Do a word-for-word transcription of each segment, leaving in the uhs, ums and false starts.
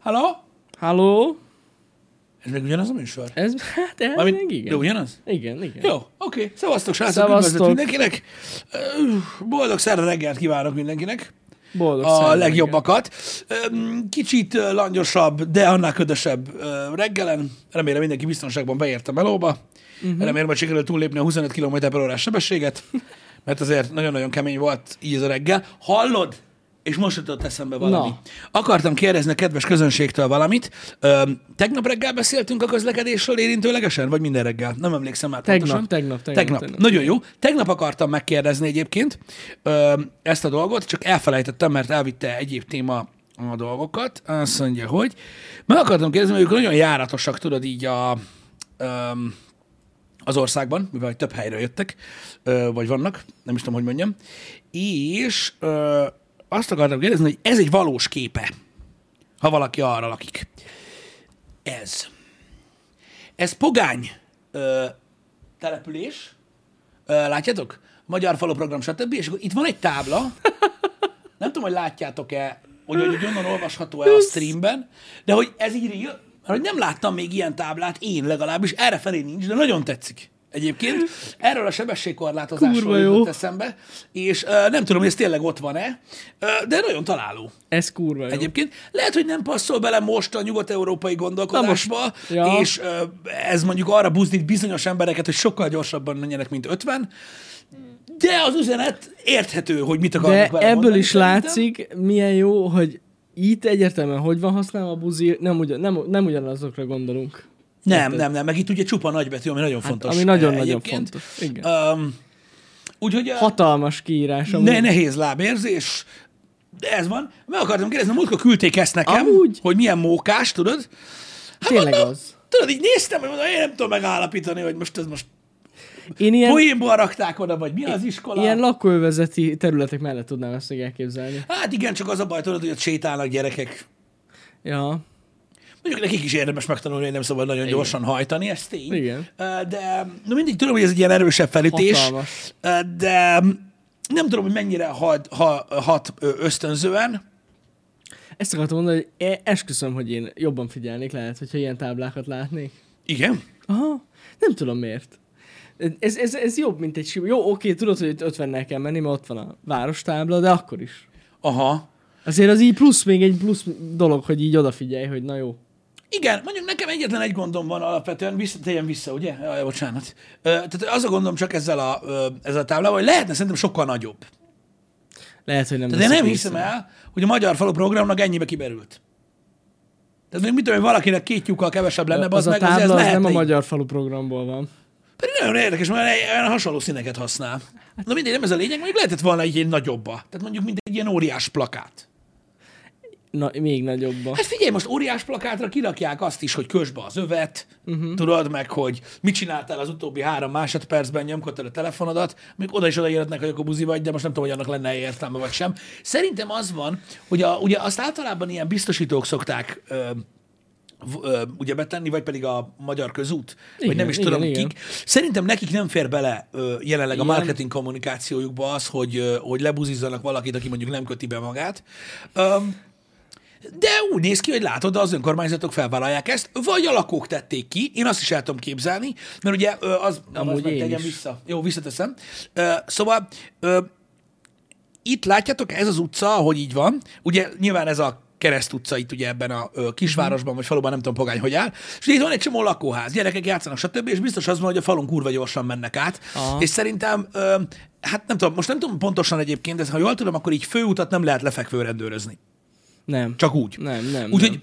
Halló? Halló? Ez meg ugyanaz a műsor? Ez, hát ez Mármint, meg igen. De ugyanaz? Igen, igen. Jó, oké. Okay. Szevasztok, srácok, üdvözlet mindenkinek. Boldog szerda reggelt kívánok mindenkinek. Boldog a legjobbakat. Kicsit langyosabb, de annál ködösebb reggelen. Remélem mindenki biztonságban beérte melóba. Uh-huh. Remélem, hogy sikerül túllépni a huszonöt kilométer per órás sebességet, mert azért nagyon-nagyon kemény volt így ez a reggel. Hallod? És most jutott eszembe valami. Na. Akartam kérdezni a kedves közönségtől valamit. Öm, tegnap reggel beszéltünk a közlekedésről érintőlegesen, vagy minden reggel? Nem emlékszem már tegnap, pontosan. Tegnap, tegnap, tegnap. tegnap. Nagyon jó. Tegnap akartam megkérdezni egyébként öm, ezt a dolgot, csak elfelejtettem, mert elvitte egyéb téma a dolgokat. Azt mondja, hogy meg akartam kérdezni, hogy ők nagyon járatosak, tudod, így a, öm, az országban, mivel több helyre jöttek, öm, vagy vannak, nem is tudom, hogy mondjam. És... Öm, azt akartam kérdezni, hogy ez egy valós képe, ha valaki arra lakik. Ez. Ez pogány ö, település. Ö, látjátok? Magyar falu program, stb. És akkor itt van egy tábla. Nem tudom, hogy látjátok-e, hogy, hogy onnan olvasható-e a streamben, de hogy ez így real, mert nem láttam még ilyen táblát, én legalábbis, errefelé nincs, de nagyon tetszik. Egyébként erről a sebességkorlátozásról jutott eszembe, és uh, nem tudom, hogy ez tényleg ott van-e, uh, de nagyon találó. Ez kurva jó. Egyébként lehet, hogy nem passzol bele most a nyugat-európai gondolkodásba, ja. és uh, ez mondjuk arra buzdít bizonyos embereket, hogy sokkal gyorsabban menjenek, mint ötven, de az üzenet érthető, hogy mit akarnak de vele ebből mondani, is látszik, szerintem. Milyen jó, hogy itt egyértelműen hogy van használva a buzi, nem, ugyan, nem, nem ugyanazokra gondolunk. Nem, nem, nem. Meg itt ugye csupa nagybetű, ami nagyon hát, fontos. Ami nagyon-nagyon fontos. Um, úgyhogy a... Hatalmas kiírás. Ne, nehéz lábérzés. De ez van. Meg akartam kérdezni, múltkor küldték ezt nekem, amúgy? Hogy milyen mókás, tudod? Hát tényleg mondom, az. Tudod, így néztem, hogy mondom, én nem tudom megállapítani, hogy most ez most ilyen... poénból rakták oda, vagy mi az iskola. Ilyen lakóövezeti területek mellett tudnám ezt még elképzelni. Hát igen, csak az a baj, tudod, hogy ott sétálnak gyerekek. Ja. Mondjuk nekik is érdemes megtanulni, hogy nem szabad nagyon igen. gyorsan hajtani, ez tény. Igen. De no, mindig tudom, hogy ez egy ilyen erősebb felütés. Hatalmas. De nem tudom, hogy mennyire had, ha, hat ösztönzően. Ezt akartam mondani, hogy esküszöm, hogy én jobban figyelnék, lehet, hogyha ilyen táblákat látnék. Igen? Aha, nem tudom miért. Ez, ez, ez jobb, mint egy sima. Jó, oké, tudod, hogy ötvennel kell menni, mert ott van a várostábla, de akkor is. Aha. Azért az így plusz, még egy plusz dolog, hogy így odafigyelj, hogy na jó. Igen, mondjuk nekem egyetlen egy gondom van alapvetően, vissza, térjen vissza, ugye? Jaj, bocsánat. Ö, tehát az a gondom csak ezzel a, ö, ezzel a táblával, hogy lehetne szerintem sokkal nagyobb. Lehet, hogy nem. Tehát én nem hiszem el, hogy a Magyar Falu programnak ennyibe kiberült. Tehát még mit tudom, hogy valakinek két lyukkal kevesebb lenne, az, az a meg, tábla az, az nem a Magyar Falu programból van. Pedig nagyon érdekes, mert olyan hasonló színeket használ. Na mindegy, nem ez a lényeg, mondjuk lehetett volna egy ilyen nagyobba. Tehát mondjuk mint egy ilyen óriás plakát. Na, még nagyobba. Hát figyelj, most óriás plakátra kirakják azt is, hogy kösd be az övet, uh-huh. tudod meg, hogy mit csináltál az utóbbi három másodpercben, nyomkodtad a telefonodat, még oda is odaérhetnek, hogy akkor buzi vagy, de most nem tudom, hogy annak lenne értelme vagy sem. Szerintem az van, hogy a, ugye azt általában ilyen biztosítók szokták ö, ö, ugye betenni, vagy pedig a Magyar Közút, igen, vagy nem is igen, tudom igen. kik. Szerintem nekik nem fér bele ö, jelenleg igen. a marketing kommunikációjukba az, hogy, ö, hogy lebuzizzanak valakit, aki mondjuk nem köti be magát. Ö, De úgy néz ki, hogy látod, az önkormányzatok felvállalják ezt, vagy a lakók tették ki, én azt is el tudom képzelni, mert ugye az... Amúgy én tegyem vissza. Jó, visszateszem. Szóval itt látjátok, ez az utca, ahogy így van, ugye nyilván ez a Kereszt utca itt ugye ebben a kisvárosban, vagy faluban, nem tudom pogány, hogy áll. És itt van egy csomó lakóház, gyerekek játszanak, stb. És biztos az van, hogy a falon kurva gyorsan mennek át. Aha. És szerintem, hát nem tudom, most nem tudom pontosan egyébként, de ha jól tudom, akkor így főutat nem lehet lefekvő rendőrözni. Nem. Csak úgy. Nem, nem. Úgyhogy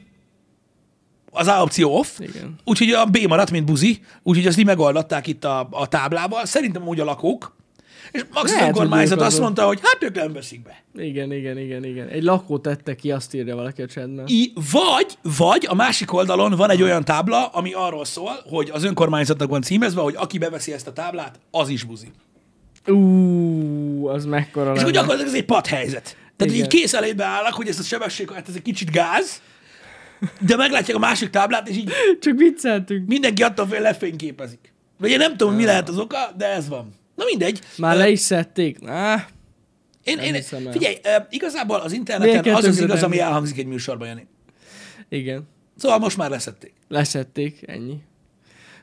az A opció off, úgyhogy a B maradt, mint buzi, úgyhogy azt így megoldatták itt a, a táblával. Szerintem úgy a lakók, és maximum kormányzat azt mondta, hogy hát ők nem veszik be. Igen, igen, igen, igen. Egy lakó tette ki, azt írja valaki a chatben. I, vagy, vagy a másik oldalon van egy olyan tábla, ami arról szól, hogy az önkormányzatnak van címezve, hogy aki beveszi ezt a táblát, az is buzi. Ú, az mekkora. És úgy gyakorlatilag ez egy padhelyzet. Tehát igen. így kész elébe állnak, hogy ez a sebesség, hát ez egy kicsit gáz, de meglátják a másik táblát, és így... Csak vicceltünk. Mindenki attól fél lefényképezik. Vagy én nem tudom, ja. mi lehet az oka, de ez van. Na mindegy. Már uh, le is szedték. Nah, én, én, figyelj, uh, igazából az interneten az az igaz, ami elhangzik egy műsorban, Jani. Igen. Szóval most már leszették. Leszették, ennyi.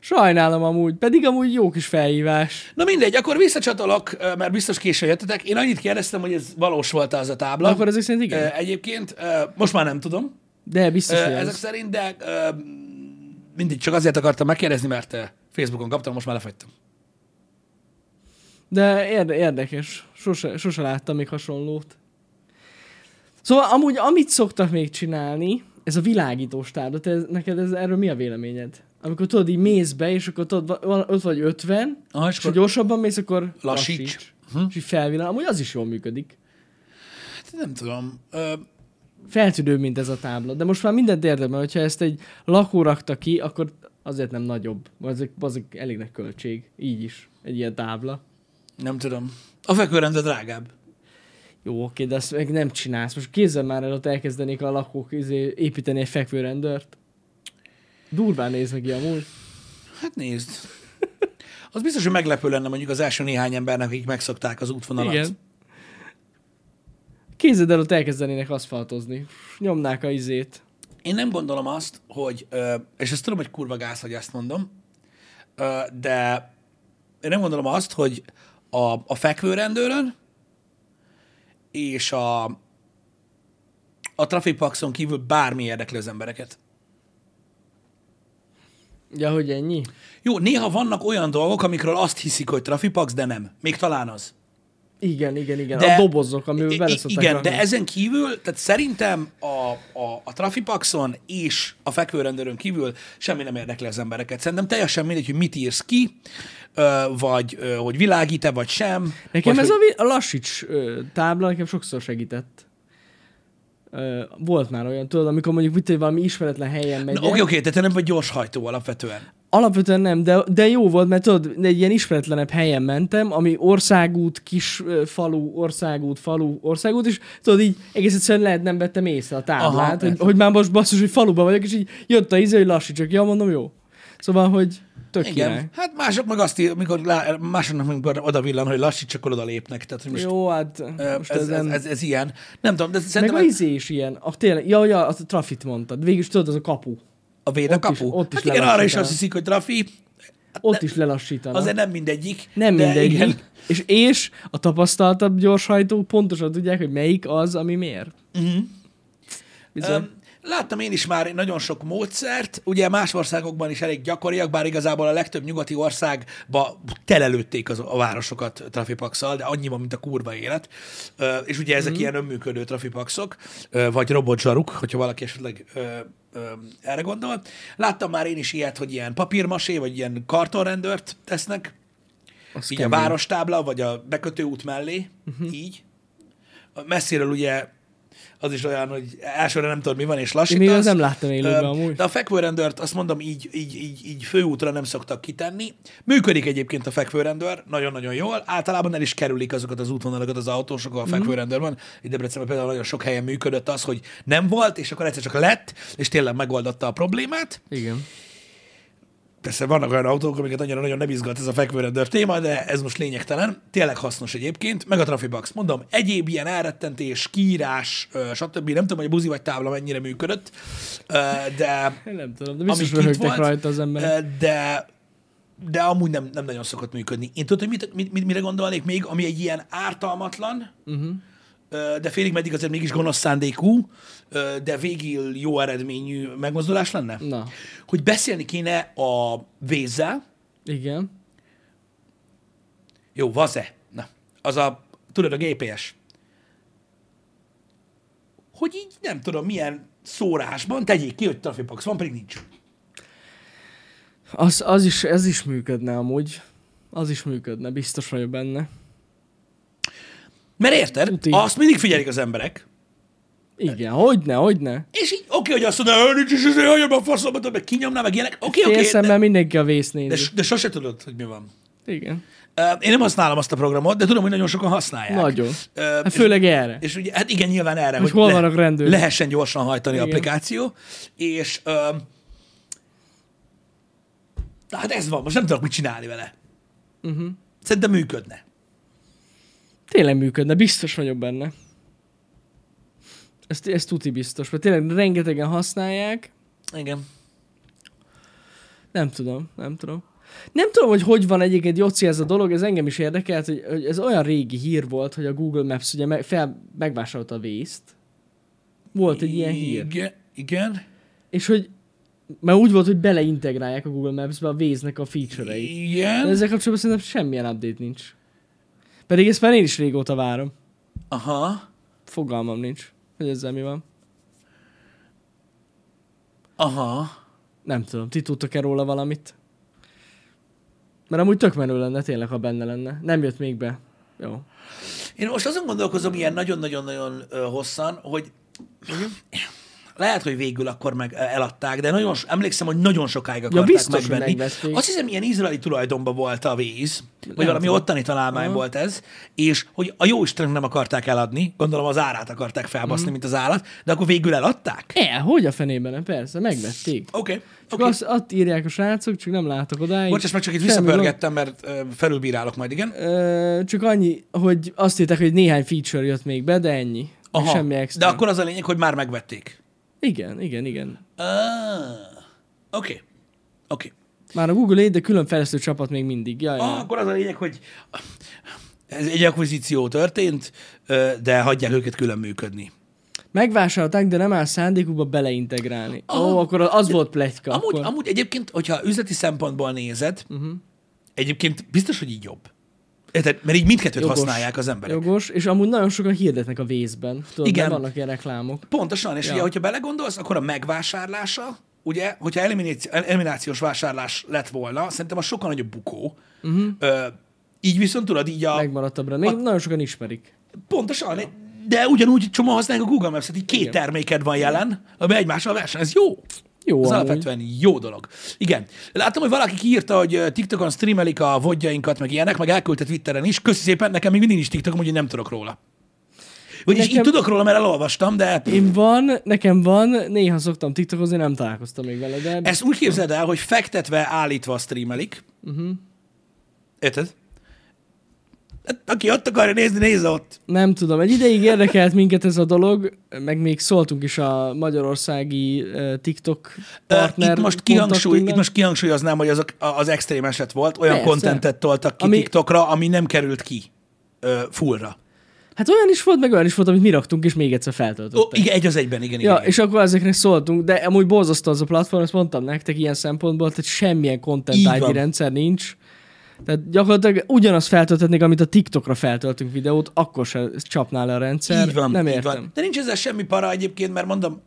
Sajnálom amúgy, pedig amúgy jó kis felhívás. Na mindegy, akkor visszacsatolok, mert biztos későn jöttetek. Én annyit kérdeztem, hogy ez valós volt az a tábla. Akkor ezek szerint igen? Egyébként, most már nem tudom. De biztos, hogy ezek szerint, de mindig csak azért akartam megkérdezni, mert Facebookon kaptam, most már lefagytam. De érdekes. Sose, sose láttam még hasonlót. Szóval amúgy, amit szoktak még csinálni, ez a világítós tábla. Te, neked ez, erről mi a véleményed? Amikor tudod, így mész be, és akkor tudod, ott vagy ötven, ah, és, és ha gyorsabban mész, akkor lassíts. lassíts. Uh-huh. És így felvillan. Amúgy az is jól működik. Hát nem tudom. Ö... Feltűnő, mint ez a tábla. De most már mindent érdemel, hogyha ezt egy lakó rakta ki, akkor azért nem nagyobb. Azok, azok elég nagy költség. Így is. Egy ilyen tábla. Nem tudom. A fekvőrend a drágább. Jó, oké, de azt meg nem csinálsz. Most kézzel már el, ott elkezdenék a lakók építeni egy fekvőrendőrt. Durván néznek ki amúgy. Hát nézd. Az biztos, hogy meglepő lenne mondjuk az első néhány embernek, akik megszokták az útvonalat. Igen. Kézzel el, ott elkezdenének aszfaltozni. Nyomnák a izét. Én nem gondolom azt, hogy, és ezt tudom, hogy kurva gáz, hogy ezt mondom, de én nem gondolom azt, hogy a, a fekvőrendőrön és a, a trafikpaxon kívül bármi érdekli az embereket. Ja, hogy ennyi? Jó, néha vannak olyan dolgok, amikről azt hiszik, hogy trafipax, de nem. Még talán az. Igen, igen, igen. De, a dobozok, amivel bele szokták. Igen, rakni. De ezen kívül, tehát szerintem a, a, a trafipaxon és a fekvőrendőrön kívül semmi nem érdekli az embereket. Szerintem teljesen mindegy, hogy mit írsz ki, vagy hogy világít-e, vagy sem. Nekem vagy, ez hogy... a lassíts tábla nekem sokszor segített. Volt már olyan, tudod, amikor mondjuk mit, valami ismeretlen helyen megyek. Oké, oké, okay, okay, te nem vagy gyorshajtó alapvetően. Alapvetően nem, de, de jó volt, mert tudod, egy ilyen ismeretlenebb helyen mentem, ami országút, kis falu, országút, falu, országút, és tudod, így egész egyszerűen lehet nem vettem észre a táblát, aha, hogy, hogy már most basszus, hogy faluban vagyok, és így jött a íze, hogy lassítsak. Ja, mondom, jó. Szóval, hogy tök igen. Király. Hát mások meg azt, amikor lá, másoknak meg oda villan, hogy lassítsak, akkor oda lépnek. Tehát, most, jó, hát most ez, ezen... ez, ez, ez ilyen. Nem tudom, de szerintem... Meg a izé is ilyen. A, tényleg, ja, ja, a trafit mondtad. Végülis tudod, az a kapu. A véde kapu? Is, ott hát is igen, arra is azt hiszik, hogy trafi. Ott ne, is lelassítanak. Azért nem mindegyik. Nem mindegyik. Igen. És, és a tapasztaltabb gyorshajtók pontosan tudják, hogy melyik az, ami miért. Uh-huh. Bizony. Um, Láttam én is már nagyon sok módszert, ugye más országokban is elég gyakoriak, bár igazából a legtöbb nyugati országba telelődték az, a városokat trafipaxsal, de annyiban, mint a kurva élet. És ugye ezek mm. ilyen önműködő trafipaxok, vagy robotzsaruk, hogyha valaki esetleg erre gondol. Láttam már én is ilyet, hogy ilyen papírmasé, vagy ilyen kartonrendőrt tesznek, az így kemény. A várostábla, vagy a bekötőút mellé, uh-huh. így. Messziről ugye az is olyan, hogy elsőre nem tudod, mi van, és lassítasz. Én még az nem láttam élőben amúgy. De a fekvőrendőrt, azt mondom, így, így, így, így főútra nem szoktak kitenni. Működik egyébként a fekvőrendőr, nagyon-nagyon jól. Általában el is kerülik azokat az útvonalakat az autósok, ahol a fekvőrendőr van. Itt Debrecenben például nagyon sok helyen működött az, hogy nem volt, és akkor egyszer csak lett, és tényleg megoldotta a problémát. Igen. Persze vannak olyan autók, amiket annyira nagyon nem izgat ez a fekvőrendőr téma, de ez most lényegtelen. Tényleg hasznos egyébként. Meg a trafipax. Mondom, egyéb ilyen elrettentés, kiírás, stb. Nem tudom, hogy a buzi vagy tábla mennyire működött, de... Nem tudom, de biztos röhögtek rajta az ember. De, de amúgy nem, nem nagyon szokott működni. Én tudom, hogy mit, mit, mire gondolnék még, ami egy ilyen ártalmatlan, uh-huh. de félig meddig azért mégis gonosz szándékú, de végül jó eredményű megmozdulás lenne? Na. Hogy beszélni kéne a vézzel. Igen. Jó, vaze. Na, az a, tudod, a gé pé es. Hogy így nem tudom, milyen szórásban tegyék ki, hogy trafipax van, pedig nincs. Az, az is, ez is működne amúgy. Az is működne, biztos vagyok benne. Mert érted, Uti. Azt mindig figyelik az emberek. Igen, hogyne, hogyne. És így, oké, hogy azt mondja, nincs is azért, hagyom a faszomat, meg kinyomnál, meg ilyenek. Oké, oké. Félszemmel mindenki a vész nézi. De, de sose tudod, hogy mi van. Igen. Uh, én nem használom azt a programot, de tudom, hogy nagyon sokan használják. Nagyon. Uh, hát főleg és, erre. És ugye, hát igen, nyilván erre, most hogy hol vannak rendőrök? Lehessen gyorsan hajtani igen. applikáció. És uh, hát ez van, most nem tudok mit csinálni vele. Uh-huh. Szerintem működne. Tényleg működne, biztos vagyok benne. Ezt, ezt tuti biztos, mert tényleg rengetegen használják. Igen. Nem tudom, nem tudom. Nem tudom, hogy hogy van egyébként, Jocsi, ez a dolog, ez engem is érdekelt, hogy, hogy ez olyan régi hír volt, hogy a Google Maps ugye meg, fel, megvásárolta a Waze-t. Volt egy ilyen hír. Igen. Igen. És hogy mert úgy volt, hogy beleintegrálják a Google Maps-be a Waze-nek a feature-eit. Igen. De ezzel kapcsolatban szerintem semmilyen update nincs. Pedig ezt már én is régóta várom. Aha. Fogalmam nincs, hogy ezzel mi van. Aha. Nem tudom, ti tudtok-e róla valamit? Mert amúgy tök menő lenne, tényleg, ha benne lenne. Nem jött még be. Jó. Én most azon gondolkozom ilyen nagyon-nagyon-nagyon hosszan, hogy lehet, hogy végül akkor meg eladták, de nagyon so, emlékszem, hogy nagyon sokáig akarták ja, biztos, megvenni. Azt hiszem, ilyen izraeli tulajdonban volt a Waze, vagy valami tudom. Ottani találmány uh-huh. volt ez, és hogy a jóistenek nem akarták eladni, gondolom az árát akarták felbaszni, uh-huh. mint az állat, de akkor végül eladták? E, hogy a fenében, persze, megvették. Oké. Okay. Csak okay. azt, azt írják a srácok, csak nem látok odáig. Bocsáss meg, csak itt visszapörgettem, mert uh, felülbírálok majd, igen. Uh, csak annyi, hogy azt írták, hogy néhány feature jött még be, de ennyi. Aha, semmi extra. De akkor az a lényeg, hogy már megvették. Igen, igen, igen. Ah, oké, okay. oké. Okay. Már a Google-é, de külön fejlesztő csapat még mindig. Jaj, ah, akkor az a lényeg, hogy ez egy akvizíció történt, de hagyják őket külön működni. Megvásárolták, de nem áll szándékukba beleintegrálni. Ó, ah, oh, akkor az de, volt pletyka. Amúgy, amúgy egyébként, hogyha üzleti szempontból nézed, uh-huh. egyébként biztos, hogy így jobb. Érted? Mert így mindkettőt jogos, használják az emberek. Jogos, és amúgy nagyon sokan hirdetnek a Waze-ben. Tudod, igen. Vannak ilyen reklámok. Pontosan, és ja. ugye, hogyha belegondolsz, akkor a megvásárlása, ugye, hogyha eliminációs vásárlás lett volna, szerintem a sokkal nagyobb bukó. Uh-huh. Ö, így viszont tudod, így a... Megmaradtabbra. Még a, nagyon sokan ismerik. Pontosan, ja. de ugyanúgy csomóan használják a Google Maps-et, így két igen. terméked van jelen, ami egymással verseny. Ez jó. Jó, ez amúgy. Alapvetően jó dolog. Igen. Láttam, hogy valaki kiírta, hogy TikTokon streamelik a vodjainkat, meg ilyenek, meg elküldte Twitteren is. Köszi szépen, nekem még mindig nincs TikTokom, úgyhogy nem tudok róla. Vagyis nekem... így tudok róla, mert elolvastam, de... Én van, nekem van, néha szoktam TikTokozni, nem találkoztam még vele, de... Ezt úgy képzeld el, hogy fektetve, állítva streamelik. Uh-huh. Érted? Aki ott akarja nézni, nézze ott. Nem tudom, egy ideig érdekelt minket ez a dolog, meg még szóltunk is a magyarországi TikTok partner. Itt most, kihangsúly, itt most kihangsúlyoznám, hogy az, az extrém eset volt, olyan kontentet toltak ki ami... TikTokra, ami nem került ki fullra. Hát olyan is volt, meg olyan is volt, amit mi raktunk, és még egyszer feltöltöttek. Oh, igen, egy az egyben, igen, igen. Ja, igen. És akkor ezeknek szóltunk, de amúgy borzasztó az a platform, ezt mondtam nektek ilyen szempontból, tehát semmilyen content i dé rendszer nincs. Tehát gyakorlatilag ugyanazt feltöltetnék, amit a TikTokra feltöltünk videót, akkor se csapná le a rendszer. Így van, nem értem. Így van. De nincs ezzel semmi para egyébként, mert mondom,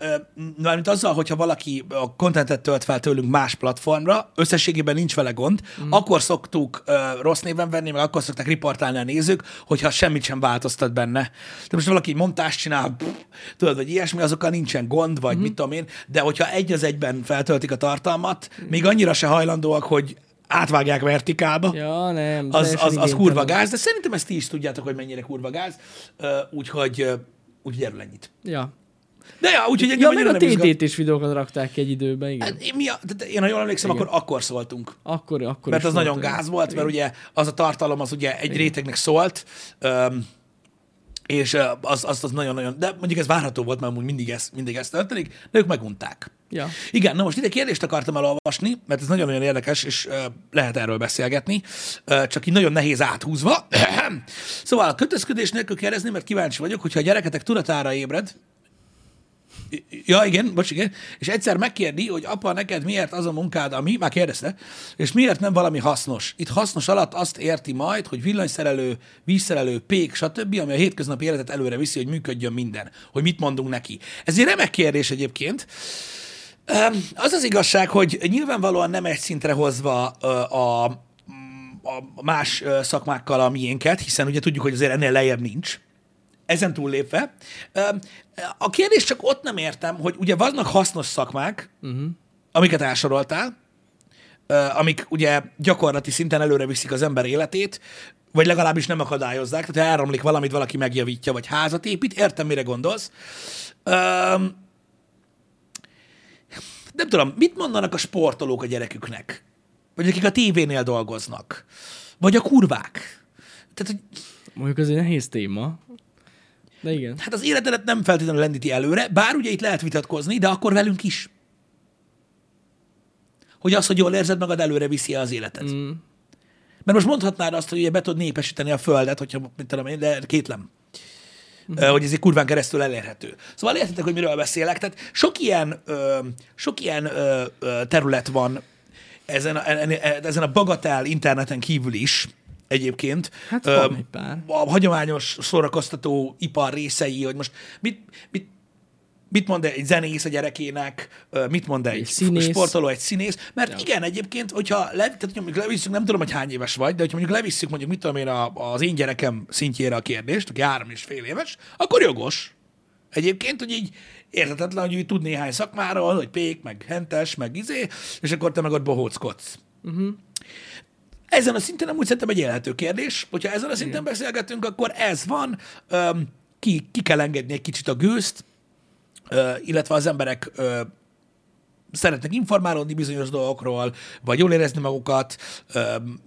mármint azzal, hogyha valaki a kontentet tölt fel tőlünk más platformra, összességében nincs vele gond, mm. akkor szoktuk rossz néven venni, meg akkor szokták riportálni a nézők, hogyha semmit sem változtat benne. De most valaki montást csinál, pff, tudod, vagy ilyesmi, azokkal nincsen gond, vagy mm. mit tudom én, de hogyha egy az egyben feltöltik a tartalmat, mm. még annyira se hajlandóak, hogy átvágják vertikálba, ja, nem, az, az, az kurva gáz, de szerintem ezt ti is tudjátok, hogy mennyire kurva gáz, úgyhogy, úgyhogy erről ennyit. Ja. De ja, úgyhogy engem ja, meg a té té-s videókat rakták ki egy időben, igen. Hát, mi a, én, ha jól emlékszem, igen. akkor akkor szóltunk. Akkor, akkor mert az nagyon szóltunk. Gáz volt, mert igen. ugye az a tartalom az ugye egy igen. rétegnek szólt, um, és az, az, az nagyon-nagyon, de mondjuk ez várható volt, mert amúgy mindig ez, mindig ez történik, de ők megunták. Ja. Igen, na most ide kérdést akartam elolvasni, mert ez nagyon-nagyon érdekes, és uh, lehet erről beszélgetni, uh, csak így nagyon nehéz áthúzva. Szóval a kötözködés nélkül kérdezni, mert kíváncsi vagyok, hogyha a gyereketek tudatára ébred, ja, igen, bocs, igen, és egyszer megkérdi, hogy apa, neked miért az a munkád, ami, már kérdezte, és miért nem valami hasznos. Itt hasznos alatt azt érti majd, hogy villanyszerelő, vízszerelő, pék, stb., ami a hétköznapi életet előre viszi, hogy működjön minden, hogy mit mondunk neki. Ez egy remek kérdés egyébként. Az az igazság, hogy nyilvánvalóan nem egy szintre hozva a, a, a más szakmákkal a miénket, hiszen ugye tudjuk, hogy azért ennél lejjebb nincs. Ezen túllépve. A kérdés csak ott nem értem, hogy ugye vannak hasznos szakmák, uh-huh. amiket elsoroltál, amik ugye gyakorlati szinten előre viszik az ember életét, vagy legalábbis nem akadályozzák, tehát ha elromlik valamit, valaki megjavítja, vagy házat épít, értem, mire gondolsz. Nem tudom, mit mondanak a sportolók a gyereküknek? Vagy akik a tévénél dolgoznak? Vagy a kurvák? Tehát, hogy... Mondjuk ez egy nehéz téma. De igen. Hát az életedet nem feltétlenül lendíti előre, bár ugye itt lehet vitatkozni, de akkor velünk is. Hogy az, hogy jól érzed magad, előre viszi az életed. Mm. Mert most mondhatnád azt, hogy ugye be tud népesíteni a földet, hogyha, mit tudom én, de kétlem. Mm. Hogy ez egy kurván keresztül elérhető. Szóval értitek, hogy miről beszélek. Tehát sok ilyen, ö, sok ilyen ö, ö, terület van ezen a, ezen a bagatell interneten kívül is, egyébként. Hát van egy pár. A hagyományos szórakoztató ipar részei, hogy most mit, mit, mit mond egy zenész a gyerekének, mit mond egy, egy sportoló, egy színész, mert ja. igen, egyébként, hogyha le, levisszük, nem tudom, hogy hány éves vagy, de hogyha mondjuk levisszük, mondjuk mit tudom én, a, az én gyerekem szintjére a kérdést, aki három és fél éves, akkor jogos. Egyébként, hogy így érthetetlen, hogy úgy tud néhány szakmáról, hogy pék, meg hentes, meg izé, és akkor te meg ott bohóckodsz. Uh-huh. Ezen a szinten amúgy szerintem egy élhető kérdés. Hogyha ezen a szinten igen. beszélgetünk, akkor ez van. Ki, ki kell engedni egy kicsit a gőzt, illetve az emberek szeretnek informálódni bizonyos dolgokról, vagy jól érezni magukat,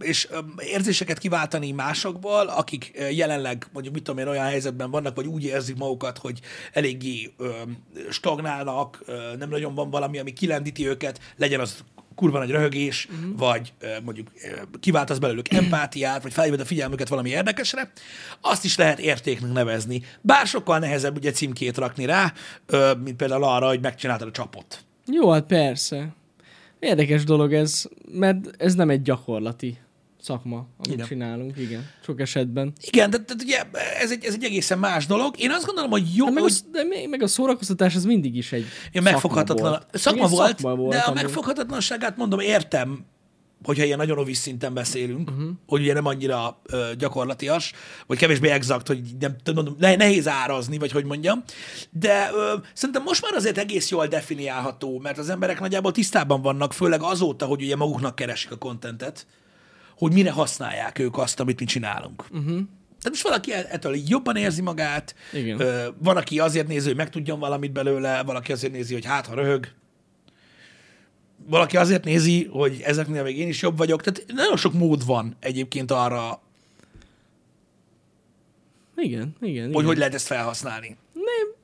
és érzéseket kiváltani másokból, akik jelenleg mondjuk mit tudom én olyan helyzetben vannak, vagy úgy érzik magukat, hogy eléggé stagnálnak, nem nagyon van valami, ami kilendíti őket, legyen az kurva nagy röhögés, uh-huh. vagy mondjuk kiváltasz belőlük empátiát, vagy felhívod a figyelmüket valami érdekesre, azt is lehet értéknek nevezni. Bár sokkal nehezebb ugye címkét rakni rá, mint például arra, hogy megcsináltad a csapot. Jó, hát persze. Érdekes dolog ez, mert ez nem egy gyakorlati szakma, amit igen. csinálunk, igen, sok esetben. Igen, de, de ugye ez egy, ez egy egészen más dolog. Én azt gondolom, hogy jó... Hát meg, az, de meg a szórakoztatás az mindig is egy ja, megfoghatatlan szakma volt. Szakma volt, szakma volt de a amúgy. Megfoghatatlanságát mondom, értem, hogyha ilyen nagyon ovis szinten beszélünk, uh-huh. hogy ugye nem annyira uh, gyakorlatias, vagy kevésbé exakt, hogy nem tudom, nehéz árazni, vagy hogy mondjam. De uh, szerintem most már azért egész jól definiálható, mert az emberek nagyjából tisztában vannak, főleg azóta, hogy ugye maguknak keresik a kontentet, hogy mire használják ők azt, amit mi csinálunk. Uh-huh. Tehát most valaki ettől jobban érzi magát, igen. Uh, van, aki azért nézi, hogy megtudjon valamit belőle, valaki azért nézi, hogy hát, ha röhög, valaki azért nézi, hogy ezeknél még én is jobb vagyok. Tehát nagyon sok mód van egyébként arra, igen, igen, hogy igen. hogy lehet ezt felhasználni. Nem,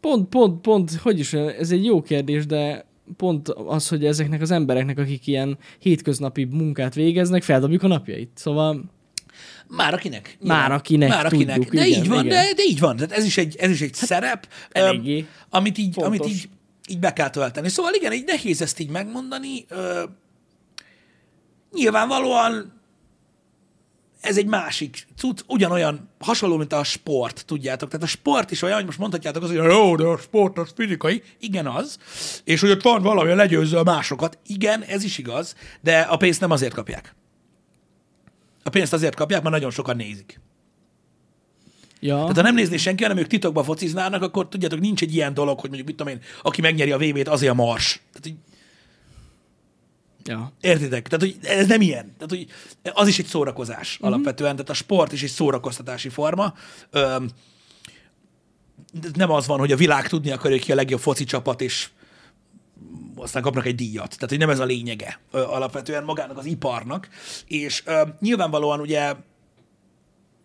pont, pont, pont, hogy is, ez egy jó kérdés, de pont az, hogy ezeknek az embereknek, akik ilyen hétköznapi munkát végeznek, feldobjuk a napjait. Szóval... Már akinek. Már akinek, Már akinek tudjuk. De igen, így van, de, de így van. Tehát ez is egy, ez is egy hát szerep, eléggé amit így... Fontos. Amit így így be kell tölteni. Szóval igen, így nehéz ezt így megmondani. Ö, nyilvánvalóan ez egy másik cucc, ugyanolyan hasonló, mint a sport, tudjátok. Tehát a sport is olyan, hogy most mondhatjátok azt, hogy jó, de a sport az fizikai. Igen, az. És hogy ott van valami, legyőző a másokat. Igen, ez is igaz, de a pénzt nem azért kapják. A pénzt azért kapják, mert nagyon sokan nézik. Ja. Tehát ha nem nézni senki, hanem ők titokban fociznának, akkor tudjátok, nincs egy ilyen dolog, hogy mondjuk, mit tudom én, aki megnyeri a vé bét, azért a mars. Tehát, hogy... ja. Értitek? Tehát, hogy ez nem ilyen. Tehát, hogy az is egy szórakozás mm-hmm. alapvetően, tehát a sport is egy szórakoztatási forma. Öm, nem az van, hogy a világ tudni akarja ki a legjobb foci csapat, és aztán kapnak egy díjat. Tehát, hogy nem ez a lényege ö, alapvetően magának az iparnak. És ö, nyilvánvalóan ugye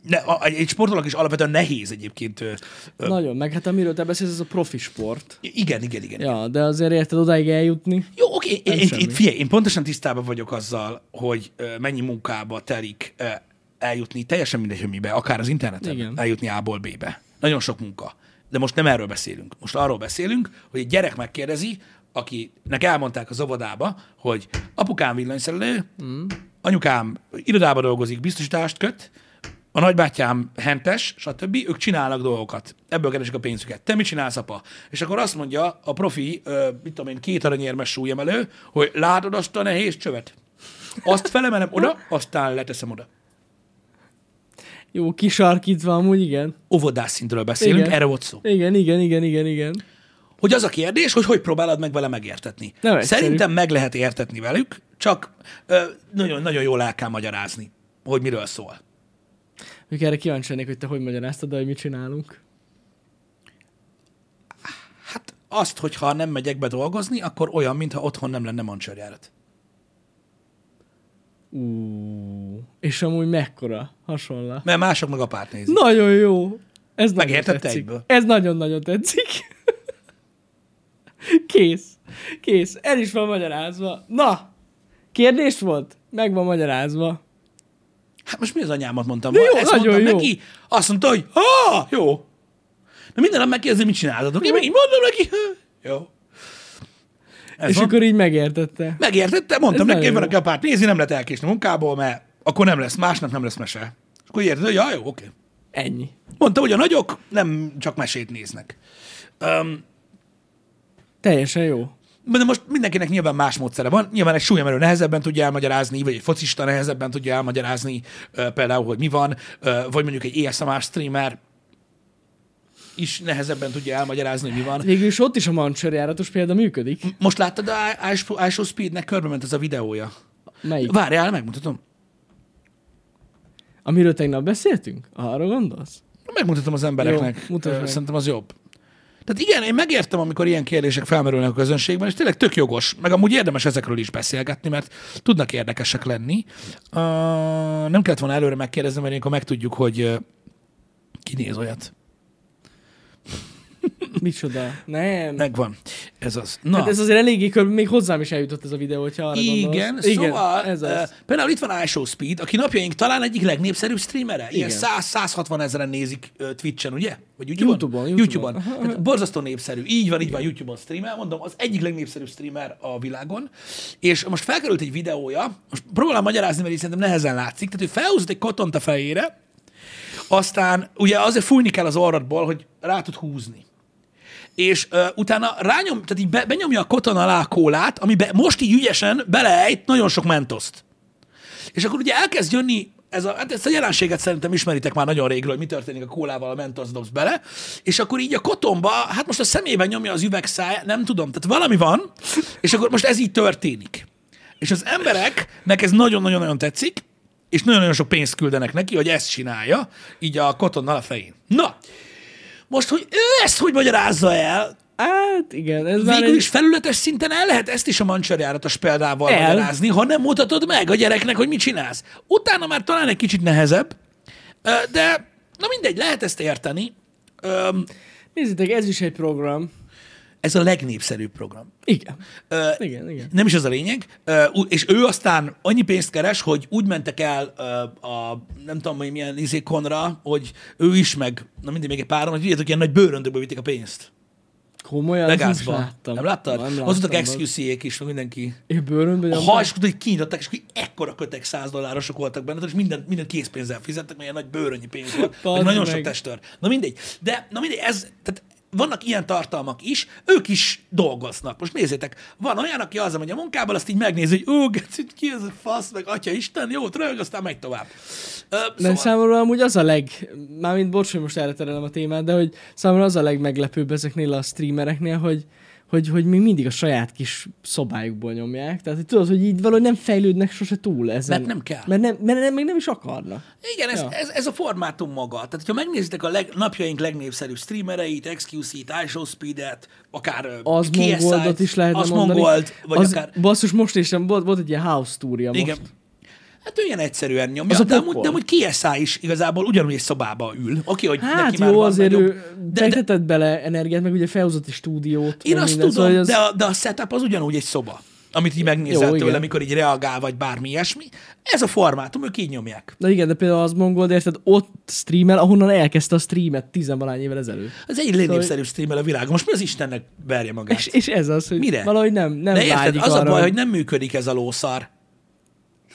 Ne, a, egy sportolónak is alapvetően nehéz egyébként. Ö, ö... Nagyon, meg hát amiről te beszélsz, ez a profi sport. Igen, igen, igen. Ja, de azért érted odáig eljutni. Jó, oké, én, én, figyelj, én pontosan tisztában vagyok azzal, hogy mennyi munkába telik eljutni, teljesen mindegy, hogy mibe, akár az interneten igen. eljutni A-ból B-be. Nagyon sok munka. De most nem erről beszélünk. Most arról beszélünk, hogy egy gyerek megkérdezi, akinek elmondták az óvodába, hogy apukám villanyszerelő, mm. anyukám irodában dolgozik, biztosítást köt, a nagybátyám hentes, stb. Ők csinálnak dolgokat. Ebből keresik a pénzüket. Te mit csinálsz, apa? És akkor azt mondja a profi, ö, mit tudom én, két aranyérmes súlyemelő, hogy látod azt a nehéz csövet? Azt felemelem oda, aztán leteszem oda. Jó, kisarkítva amúgy, igen. Óvodás szintről beszélünk, igen. erre volt szó. Igen, igen, igen, igen, igen. Hogy az a kérdés, hogy hogy próbálod meg vele megértetni. Szerintem meg lehet értetni velük, csak ö, nagyon, nagyon jól el kell magyarázni, hogy miről szól. Ők erre kíváncsi lennék, hogy te hogy magyaráztad, de hogy mit csinálunk? Hát azt, hogyha nem megyek be dolgozni, akkor olyan, mintha otthon nem lenne mancsőrjárat. Úúúú. És amúgy mekkora hasonló. Mert mások meg apát nézik. Nagyon jó. Ez megértett egyből. Ez nagyon-nagyon tetszik. Kész. Kész. El is van magyarázva. Na, kérdés volt? Meg van magyarázva. Hát most mi az anyámat mondtam? Jó, ezt mondtam jó. Neki, azt mondta, hogy ha, jó. Na minden nap megkérdezi, mit csináltatok. Én meg így mondom neki, jó. Ez és van. Akkor így megértette. Megértette, mondtam ez neki, hogy van, aki a párt nézi, nem lehet elkésni munkából, mert akkor nem lesz, másnak nem lesz mese. És akkor érted, hogy ja, jó, oké. Ennyi. Mondtam, hogy a nagyok nem csak mesét néznek. Um, Teljesen jó. De most mindenkinek nyilván más módszere van. Nyilván egy súlyemelő nehezebben tudja elmagyarázni, vagy egy focista nehezebben tudja elmagyarázni uh, például, hogy mi van, uh, vagy mondjuk egy á es em er streamer is nehezebben tudja elmagyarázni, hogy mi van. Végülis ott is a mancsőrjáratos példa működik. Most láttad, a iShow Speednek körbement ez a videója. Melyik? Várjál, megmutatom. Amiről tegnap beszéltünk? Arra gondolsz? Megmutatom az embereknek. Jó, szerintem az jobb. Tehát igen, én megértem, amikor ilyen kérdések felmerülnek a közönségben, és tényleg tök jogos. Meg amúgy érdemes ezekről is beszélgetni, mert tudnak érdekesek lenni. Uh, nem kellett volna előre megkérdezni, mert akkor megtudjuk, hogy uh, ki néz olyat. Micsoda? Nem. Megvan. Ez az. Na. Hát ez azért eléggé körül, még hozzám is eljutott ez a videó, hogyha arra igen, gondolsz. Szóval, igen, szóval uh, például itt van iShow Speed, aki napjaink talán egyik legnépszerűbb streamere. Ilyen száz-százhatvan ezeren nézik uh, Twitch-en, ugye? Vagy YouTube-on? YouTube-on. YouTube-on. YouTube-on. Tehát borzasztó népszerű. Így van, így igen. Van YouTube-on streamer. Mondom, az egyik legnépszerűbb streamer a világon. És most felkerült egy videója, most próbálom magyarázni, mert így szerintem nehezen látszik. Tehát ő felhúzott egy katont a fejére, aztán ugye azért fújni kell az orradból, hogy rá tud húzni. És uh, utána rányom, tehát így be, benyomja a koton alá a kólát, ami be, most így ügyesen beleejt nagyon sok mentoszt. És akkor ugye elkezd jönni, ez a, hát ezt a jelenséget szerintem ismeritek már nagyon régről, hogy mi történik a kólával, a mentoszt dobsz bele, és akkor így a kotonba, hát most a szemében nyomja az üvegszáj, nem tudom, tehát valami van, és akkor most ez így történik. És az embereknek ez nagyon-nagyon-nagyon tetszik, és nagyon-nagyon sok pénzt küldenek neki, hogy ezt csinálja, így a kotonnal a fején. Na! Most, hogy ő ezt hogy magyarázza el? Hát igen. Ez végül egy... is felületes szinten el lehet ezt is a mancsőrjáratos példával el. Magyarázni, ha nem mutatod meg a gyereknek, hogy mit csinálsz. Utána már talán egy kicsit nehezebb, de na mindegy, lehet ezt érteni. Nézzétek, ez is egy program. Ez a legnépszerűbb program. Igen. Ö, igen, igen. Nem is az a lényeg. Ö, és ő aztán annyi pénzt keres, hogy úgy mentek el ö, a nem tudom, hogy milyen izékonra, hogy ő is meg, na mindig még egy páron, hogy tudjátok, ilyen nagy bőröndökbe vitték a pénzt. Komolyan? Legázba. Nem láttam. Nem láttad? Hozottak exkluszijék is, meg mindenki. Én bőröndben? A hajskot, hogy kinyitották, és hogy ekkora kötek száz dollárosok voltak benne, és minden, minden készpénzzel fizettek, mert ilyen nagy bőrönnyi pénz volt, meg nagyon meg. Sok testőr. Na mindegy. De, na mindegy, ez, tehát vannak ilyen tartalmak is, ők is dolgoznak. Most nézzétek, van olyan, aki az, hogy a munkából azt így megnézi, hogy ó, gecit, ki ez a fasz, meg atya Isten, jó, röhög, aztán megy tovább. Ö, szóval... Nem számomra amúgy az a leg, mármint bocs, hogy most erre terelem a témát, de hogy számomra az a legmeglepőbb ezeknél a streamereknél, hogy Hogy, hogy még mindig a saját kis szobájukból nyomják. Tehát, hogy tudod, hogy így valahogy nem fejlődnek sose túl ezen. Mert nem kell. Mert, nem, mert nem, még nem is akarnak. Igen, ez, ja. ez, ez a formátum maga. Tehát, ha megnézitek a leg, napjaink legnépszerűbb streamereit, Excuse-t, iShow Speed-et, akár az Mongoldot is lehetne mondani. Mongold, vagy az akár... Basszus, most is sem volt, volt egy ilyen house tourja most. Igen. Hát ő ilyen egyszerűen nyomja, de amúgy, de amúgy K S I is igazából ugyanúgy egy szobába ül. Oké, hogy hát neki jó, már van azért nagyobb. Ő de, de... bele energiát, meg ugye felhozott egy stúdiót. Én azt minden, tudom, szóval de, a, de a setup az ugyanúgy egy szoba, amit így megnézel jó, tőle, igen. Amikor így reagál, vagy bármi ilyesmi. Ez a formátum, ők így nyomják. Na igen, de például az mongol, de érted, ott streamel, ahonnan elkezdte a streamet tizenvalahány évvel ezelőtt. Az egyik legnépszerűbb streamel a világon. Most mi az Istennek verje magát? És, és ez az, hogy mire? Valahogy nem, nem de érted, az arra. A baj, hogy nem működik ez a lószar.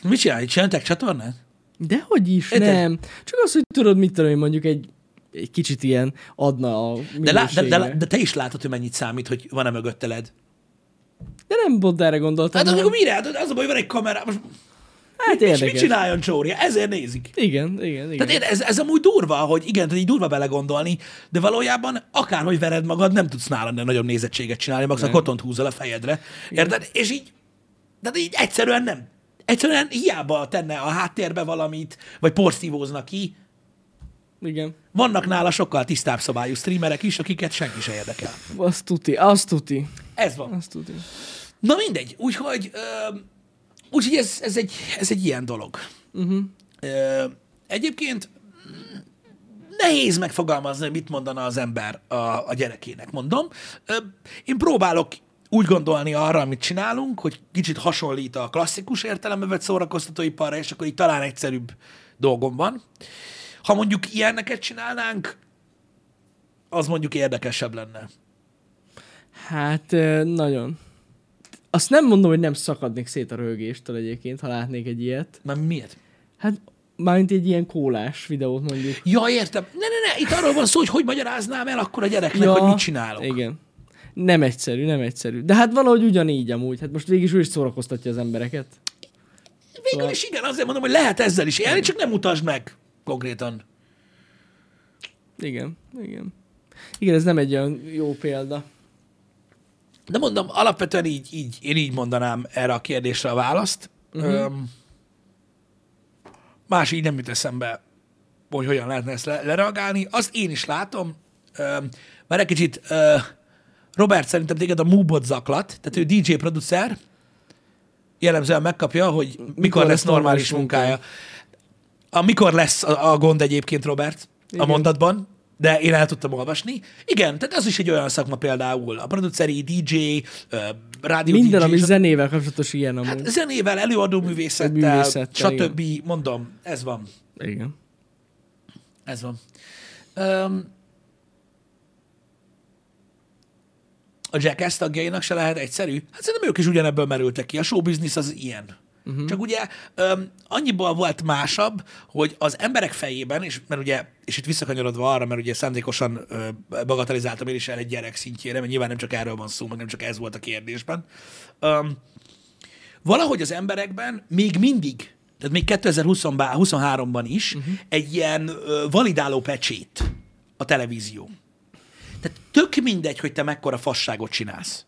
Mit csinálni? Csináltak csatornát? Dehogy is, Eten? Nem. Csak az, hogy tudod, mit tudom, mondjuk egy, egy kicsit ilyen adna a de, lá, de, de, de te is látod, hogy mennyit számít, hogy van-e mögötteled. De nem pont erre gondoltam. Hát akkor mire? Az a baj, van egy kamera. Most... Hát és mit csináljon Csória? Ezért nézik. Igen, igen, igen. Tehát ez, ez amúgy durva, hogy igen, tehát így durva belegondolni, de valójában akárhogy vered magad, nem tudsz nálam nagyobb nézettséget csinálni, max a kotont húzol a fejedre. Érted? És így, tehát így egyszerűen nem. Egyszerűen hiába tenne a háttérbe valamit, vagy porszívózna ki. Igen. Vannak nála sokkal tisztább szabályú streamerek is, akiket senki se érdekel. Azt tuti, azt tuti. Ez van. Azt tuti. Na mindegy, úgyhogy, ö, úgyhogy ez, ez, egy, ez egy ilyen dolog. Uh-huh. Ö, egyébként nehéz megfogalmazni, hogy mit mondana az ember a, a gyerekének, mondom. Én próbálok úgy gondolni arra, amit csinálunk, hogy kicsit hasonlít a klasszikus értelembe vett szórakoztatóiparra, és akkor így talán egyszerűbb dolgom van. Ha mondjuk ilyeneket csinálnánk, az mondjuk érdekesebb lenne. Hát, nagyon. Azt nem mondom, hogy nem szakadnék szét a röhögéstől egyébként, ha látnék egy ilyet. Már miért? Hát, mármint egy ilyen kólás videót mondjuk. Ja, értem. Ne, ne, ne, itt arról van szó, hogy hogy magyaráznám el akkor a gyereknek, ja, hogy mit csinálok. Igen. Nem egyszerű, nem egyszerű. De hát valahogy ugyanígy amúgy. Hát most végig is ő is szórakoztatja az embereket. Végül szóval... is igen, azért mondom, hogy lehet ezzel is élni, csak nem mutasd meg konkrétan. Igen, igen. Igen, ez nem egy olyan jó példa. De mondom, alapvetően így, így én így mondanám erre a kérdésre a választ. Uh-huh. Öm, más így nem jut eszembe, hogy hogyan lehetne ezt le- lereagálni. Azt én is látom, öm, már egy kicsit... Öm, Robert szerintem téged a Moobot zaklat, tehát ő dé jé producer, jellemzően megkapja, hogy mikor, mikor lesz normális munkája. munkája. A mikor lesz a, a gond egyébként, Robert, igen, a mondatban, de én el tudtam olvasni. Igen, tehát az is egy olyan szakma például, a produceri, dé jé, rádió minden, dé jé, ami stb. Zenével kapcsolatos ilyen amúgy. Hát zenével, előadó művészettel, művészettel stb. Igen. Mondom, ez van. Igen. Ez van. Um, A Jackass tagjainak se lehet egyszerű. Hát szerintem ők is ugyanebből merültek ki. A show business az ilyen. Uh-huh. Csak ugye um, annyiból volt másabb, hogy az emberek fejében, és, mert ugye, és itt visszakanyarodva arra, mert ugye szándékosan uh, bagatelizáltam én is el egy gyerek szintjére, mert nyilván nem csak erről van szó, meg nem csak ez volt a kérdésben. Um, valahogy az emberekben még mindig, tehát még kétezer-huszonháromban is uh-huh. egy ilyen uh, validáló pecsét a televízió. Tehát tök mindegy, hogy te mekkora fasságot csinálsz.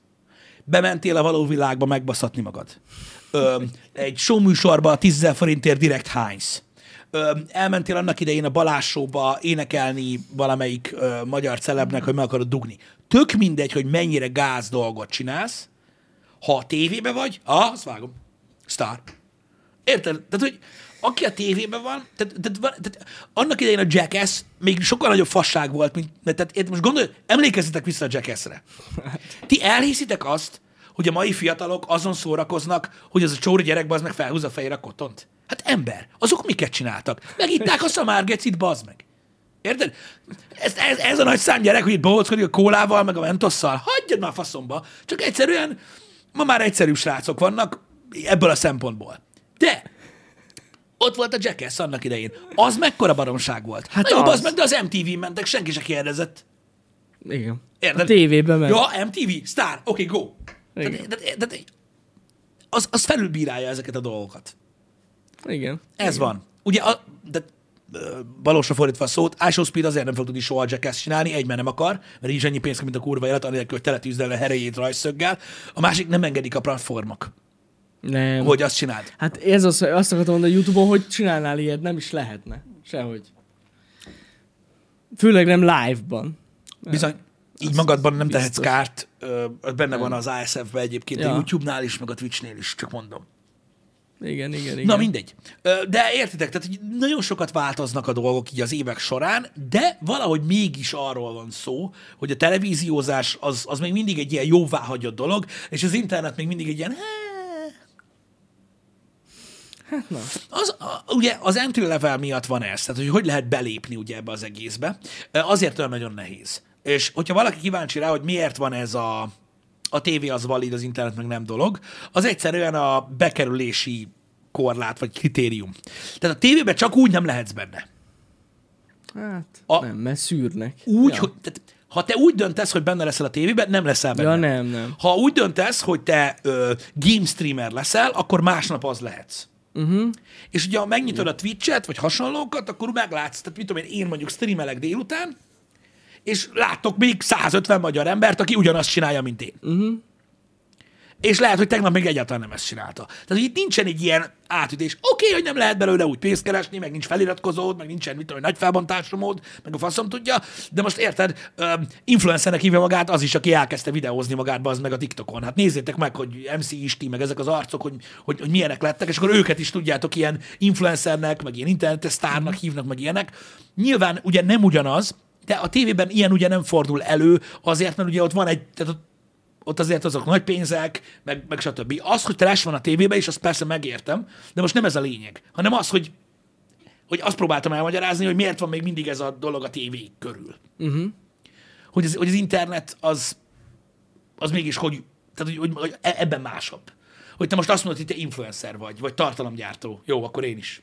Bementél a való világba megbaszhatni magad. Ö, egy showműsorba a tízezer forintért direkt hánysz. Ö, elmentél annak idején a Balázs Show-ba énekelni valamelyik ö, magyar celebnek, hogy meg akarod dugni. Tök mindegy, hogy mennyire gáz dolgot csinálsz. Ha a tévébe vagy, ah, azt vágom. Sztár. Érted? Tehát, hogy aki a tévében van, tehát, tehát, tehát annak idején a Jackass még sokkal nagyobb fasság volt, mint, tehát most gondolj, emlékezzetek vissza a Jackassre. Ti elhiszitek azt, hogy a mai fiatalok azon szórakoznak, hogy az a csóri gyerek, bazd meg, felhúz a fejére a kotont? Hát ember, azok miket csináltak? Megitták a szamárgecit, bazd meg. Érted? Ez, ez, ez a nagy szám gyerek, hogy itt bohóckodik a kólával, meg a mentosszal. Hagyjad már faszomba. Csak egyszerűen ma már egyszerűbb srácok vannak ebből a szempontból. De ott volt a Jackass annak idején. Az mekkora baromság volt. Hát jó, az meg, de az em té vén mentek, senki se kérdezett. Igen. Érted? A tévében ment. Ja, em té vé, sztár, oké, okay, go. Igen. De, de, de, de, az, az felülbírálja ezeket a dolgokat. Igen. Ez igen. Van. Ugye, a, de valósra fordítva a szót, Ice Speed azért nem fog tudni soha a Jackass csinálni, egyben nem akar, mert így ennyi pénz, mint a kurva élet, anélkül, hogy teletűzzel le herejét rajszöggel. A másik nem engedik a platformok. Nem. Hogy azt csináld. Hát ez az, azt akartam mondani a YouTube-on, hogy csinálnál ilyet, nem is lehetne. Sehogy. Főleg nem live-ban. Bizony, így azt magadban nem biztos. Tehetsz kárt. Benne nem. Van az á es ef-ben egyébként, ja. A YouTube-nál is, meg a Twitch-nél is, csak mondom. Igen, igen, igen. Na mindegy. De értitek, tehát nagyon sokat változnak a dolgok így az évek során, de valahogy mégis arról van szó, hogy a televíziózás az, az még mindig egy ilyen jóváhagyott dolog, és az internet még mindig egy ilyen... Hát nem. Az, a, ugye az entry level miatt van ez, tehát hogy hogy lehet belépni ugye ebbe az egészbe, azért olyan nagyon nehéz. És hogyha valaki kíváncsi rá, hogy miért van ez a, a tévé az valid, az internet meg nem dolog, az egyszerűen a bekerülési korlát vagy kritérium. Tehát a tévébe csak úgy nem lehetsz benne. Hát a, nem, mert szűrnek. Úgy, ja. Hogy, tehát, ha te úgy döntesz, hogy benne leszel a tévében, nem leszel benne. Ja, nem, nem. Ha úgy döntesz, hogy te ö, game streamer leszel, akkor másnap az lehetsz. Uh-huh. És ugye, ha megnyitod a Twitch-et, vagy hasonlókat, akkor meglátsz, tehát mit tudom én, én mondjuk streamelek délután, és látok még százötven magyar embert, aki ugyanazt csinálja, mint én. Uh-huh. És lehet, hogy tegnap még egyáltalán nem ezt csinálta. Tehát itt nincsen egy ilyen átütés. Oké, okay, hogy nem lehet belőle úgy pénzt keresni, meg nincs feliratkozód, meg nincsen mit tudom, nagy felbontásomód, meg a faszom tudja, de most érted, um, influencernek hívja magát az is, aki elkezdte videózni magát, az meg a TikTokon. Hát nézzétek meg, hogy em cé Isti, meg ezek az arcok, hogy, hogy, hogy milyenek lettek, és akkor őket is tudjátok ilyen influencernek, meg ilyen internetes sztárnak hívnak, meg ilyenek. Nyilván ugye nem ugyanaz, de a tévében ilyen ugye nem fordul elő, azért, mert ugye ott van egy, tehát ott ott azért azok nagy pénzek, meg, meg stb. Az, hogy trash van a tévében, és azt persze megértem, de most nem ez a lényeg, hanem az, hogy, hogy azt próbáltam elmagyarázni, hogy miért van még mindig ez a dolog a tévé körül. Uh-huh. Hogy, ez, hogy az internet az, az mégis, hogy, tehát, hogy, hogy ebben másabb. Hogy te most azt mondod, hogy te influencer vagy, vagy tartalomgyártó. Jó, akkor én is.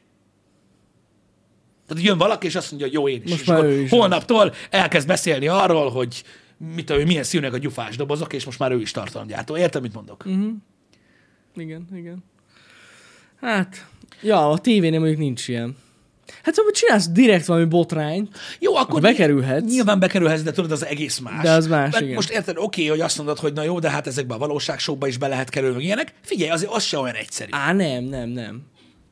Tehát jön valaki, és azt mondja, hogy jó, én is. Most és már ő is holnaptól elkezd beszélni arról, hogy mit tudom, milyen színűek a gyufás dobozok, és most már ő is tartalomgyártó. Érted, mit mondok? Uh-huh. Igen, igen. Hát, ja, a tévében mondjuk nincs ilyen. Hát szóval csinálsz direkt valami botrányt, jó, akkor bekerülhetsz. Nyilván bekerülhetsz, de tudod, az egész más. De az más, igen. Most érted, oké, okay, hogy azt mondod, hogy na jó, de hát ezekben a valóságsókban is be lehet kerülni, ilyenek. Figyelj, azért az se olyan egyszerű. Á, nem, nem, nem.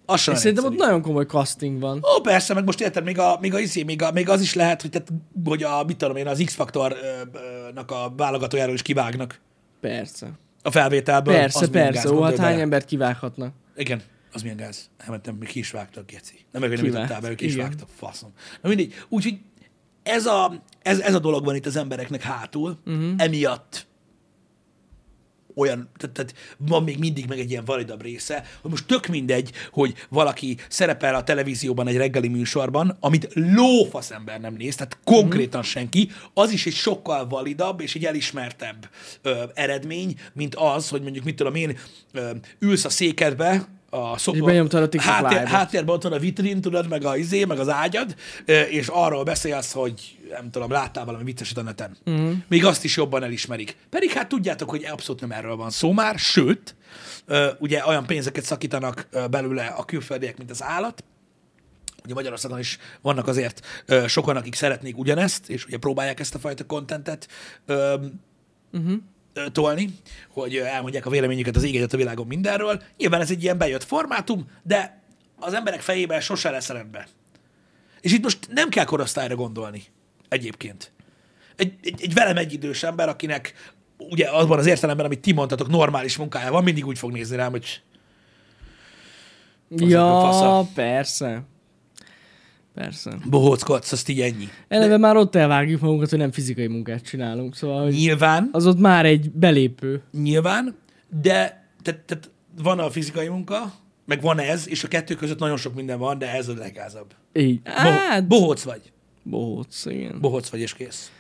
Szerintem ott nagyon komoly casting van. Ó, persze, meg most érted, még, a, még, a, még, a, még az is lehet, hogy, tehát, hogy a, mit tudom én, az X-faktornak a válogatójáról is kivágnak. Persze. A felvételből. Persze, persze. Ó, hát hány embert kivághatnak. Igen, az milyen gáz. Elmentem, mi ki is vágtak, geci. Nem meg, hogy nem jutottál be, ők is vágtak, faszom. Na mindig. Úgyhogy ez a, ez, ez a dolog van itt az embereknek hátul, uh-huh. emiatt olyan, tehát, tehát van még mindig meg egy ilyen validabb része, hogy most tök mindegy, hogy valaki szerepel a televízióban egy reggeli műsorban, amit lófasz ember nem néz, tehát konkrétan senki, az is egy sokkal validabb és egy elismertebb ö, eredmény, mint az, hogy mondjuk mit tudom én, ö, ülsz a székedbe, a szokott, háttér, háttérben ott van a vitrin, tudod, meg a izé, meg az ágyad, és arról beszélsz, hogy nem tudom, láttál valami vicceset a neten. Mm. Még azt is jobban elismerik. Pedig hát tudjátok, hogy abszolút nem erről van szó már, sőt, ugye olyan pénzeket szakítanak belőle a külföldiek, mint az állat. Ugye Magyarországon is vannak azért sokan, akik szeretnék ugyanezt, és ugye próbálják ezt a fajta kontentet mm-hmm. tolni, hogy elmondják a véleményüket az ég a világon mindenről. Nyilván ez egy ilyen bejött formátum, de az emberek fejében sose lesz rendben. És itt most nem kell korosztályra gondolni egyébként. Egy, egy, egy velem egy idős ember, akinek ugye azban az értelemben, amit ti mondtatok, normális munkája van, mindig úgy fog nézni rám, hogy faszak, ja, faszak. persze. Persze. Bohóckodsz, azt így ennyi. Eleve már ott elvágjuk magunkat, hogy nem fizikai munkát csinálunk, szóval nyilván, az ott már egy belépő. Nyilván, de te, te, van a fizikai munka, meg van ez, és a kettő között nagyon sok minden van, de ez a leggázabb. Így. Boh- bohóc vagy. Bohóc, igen. Bohóc vagy, és kész.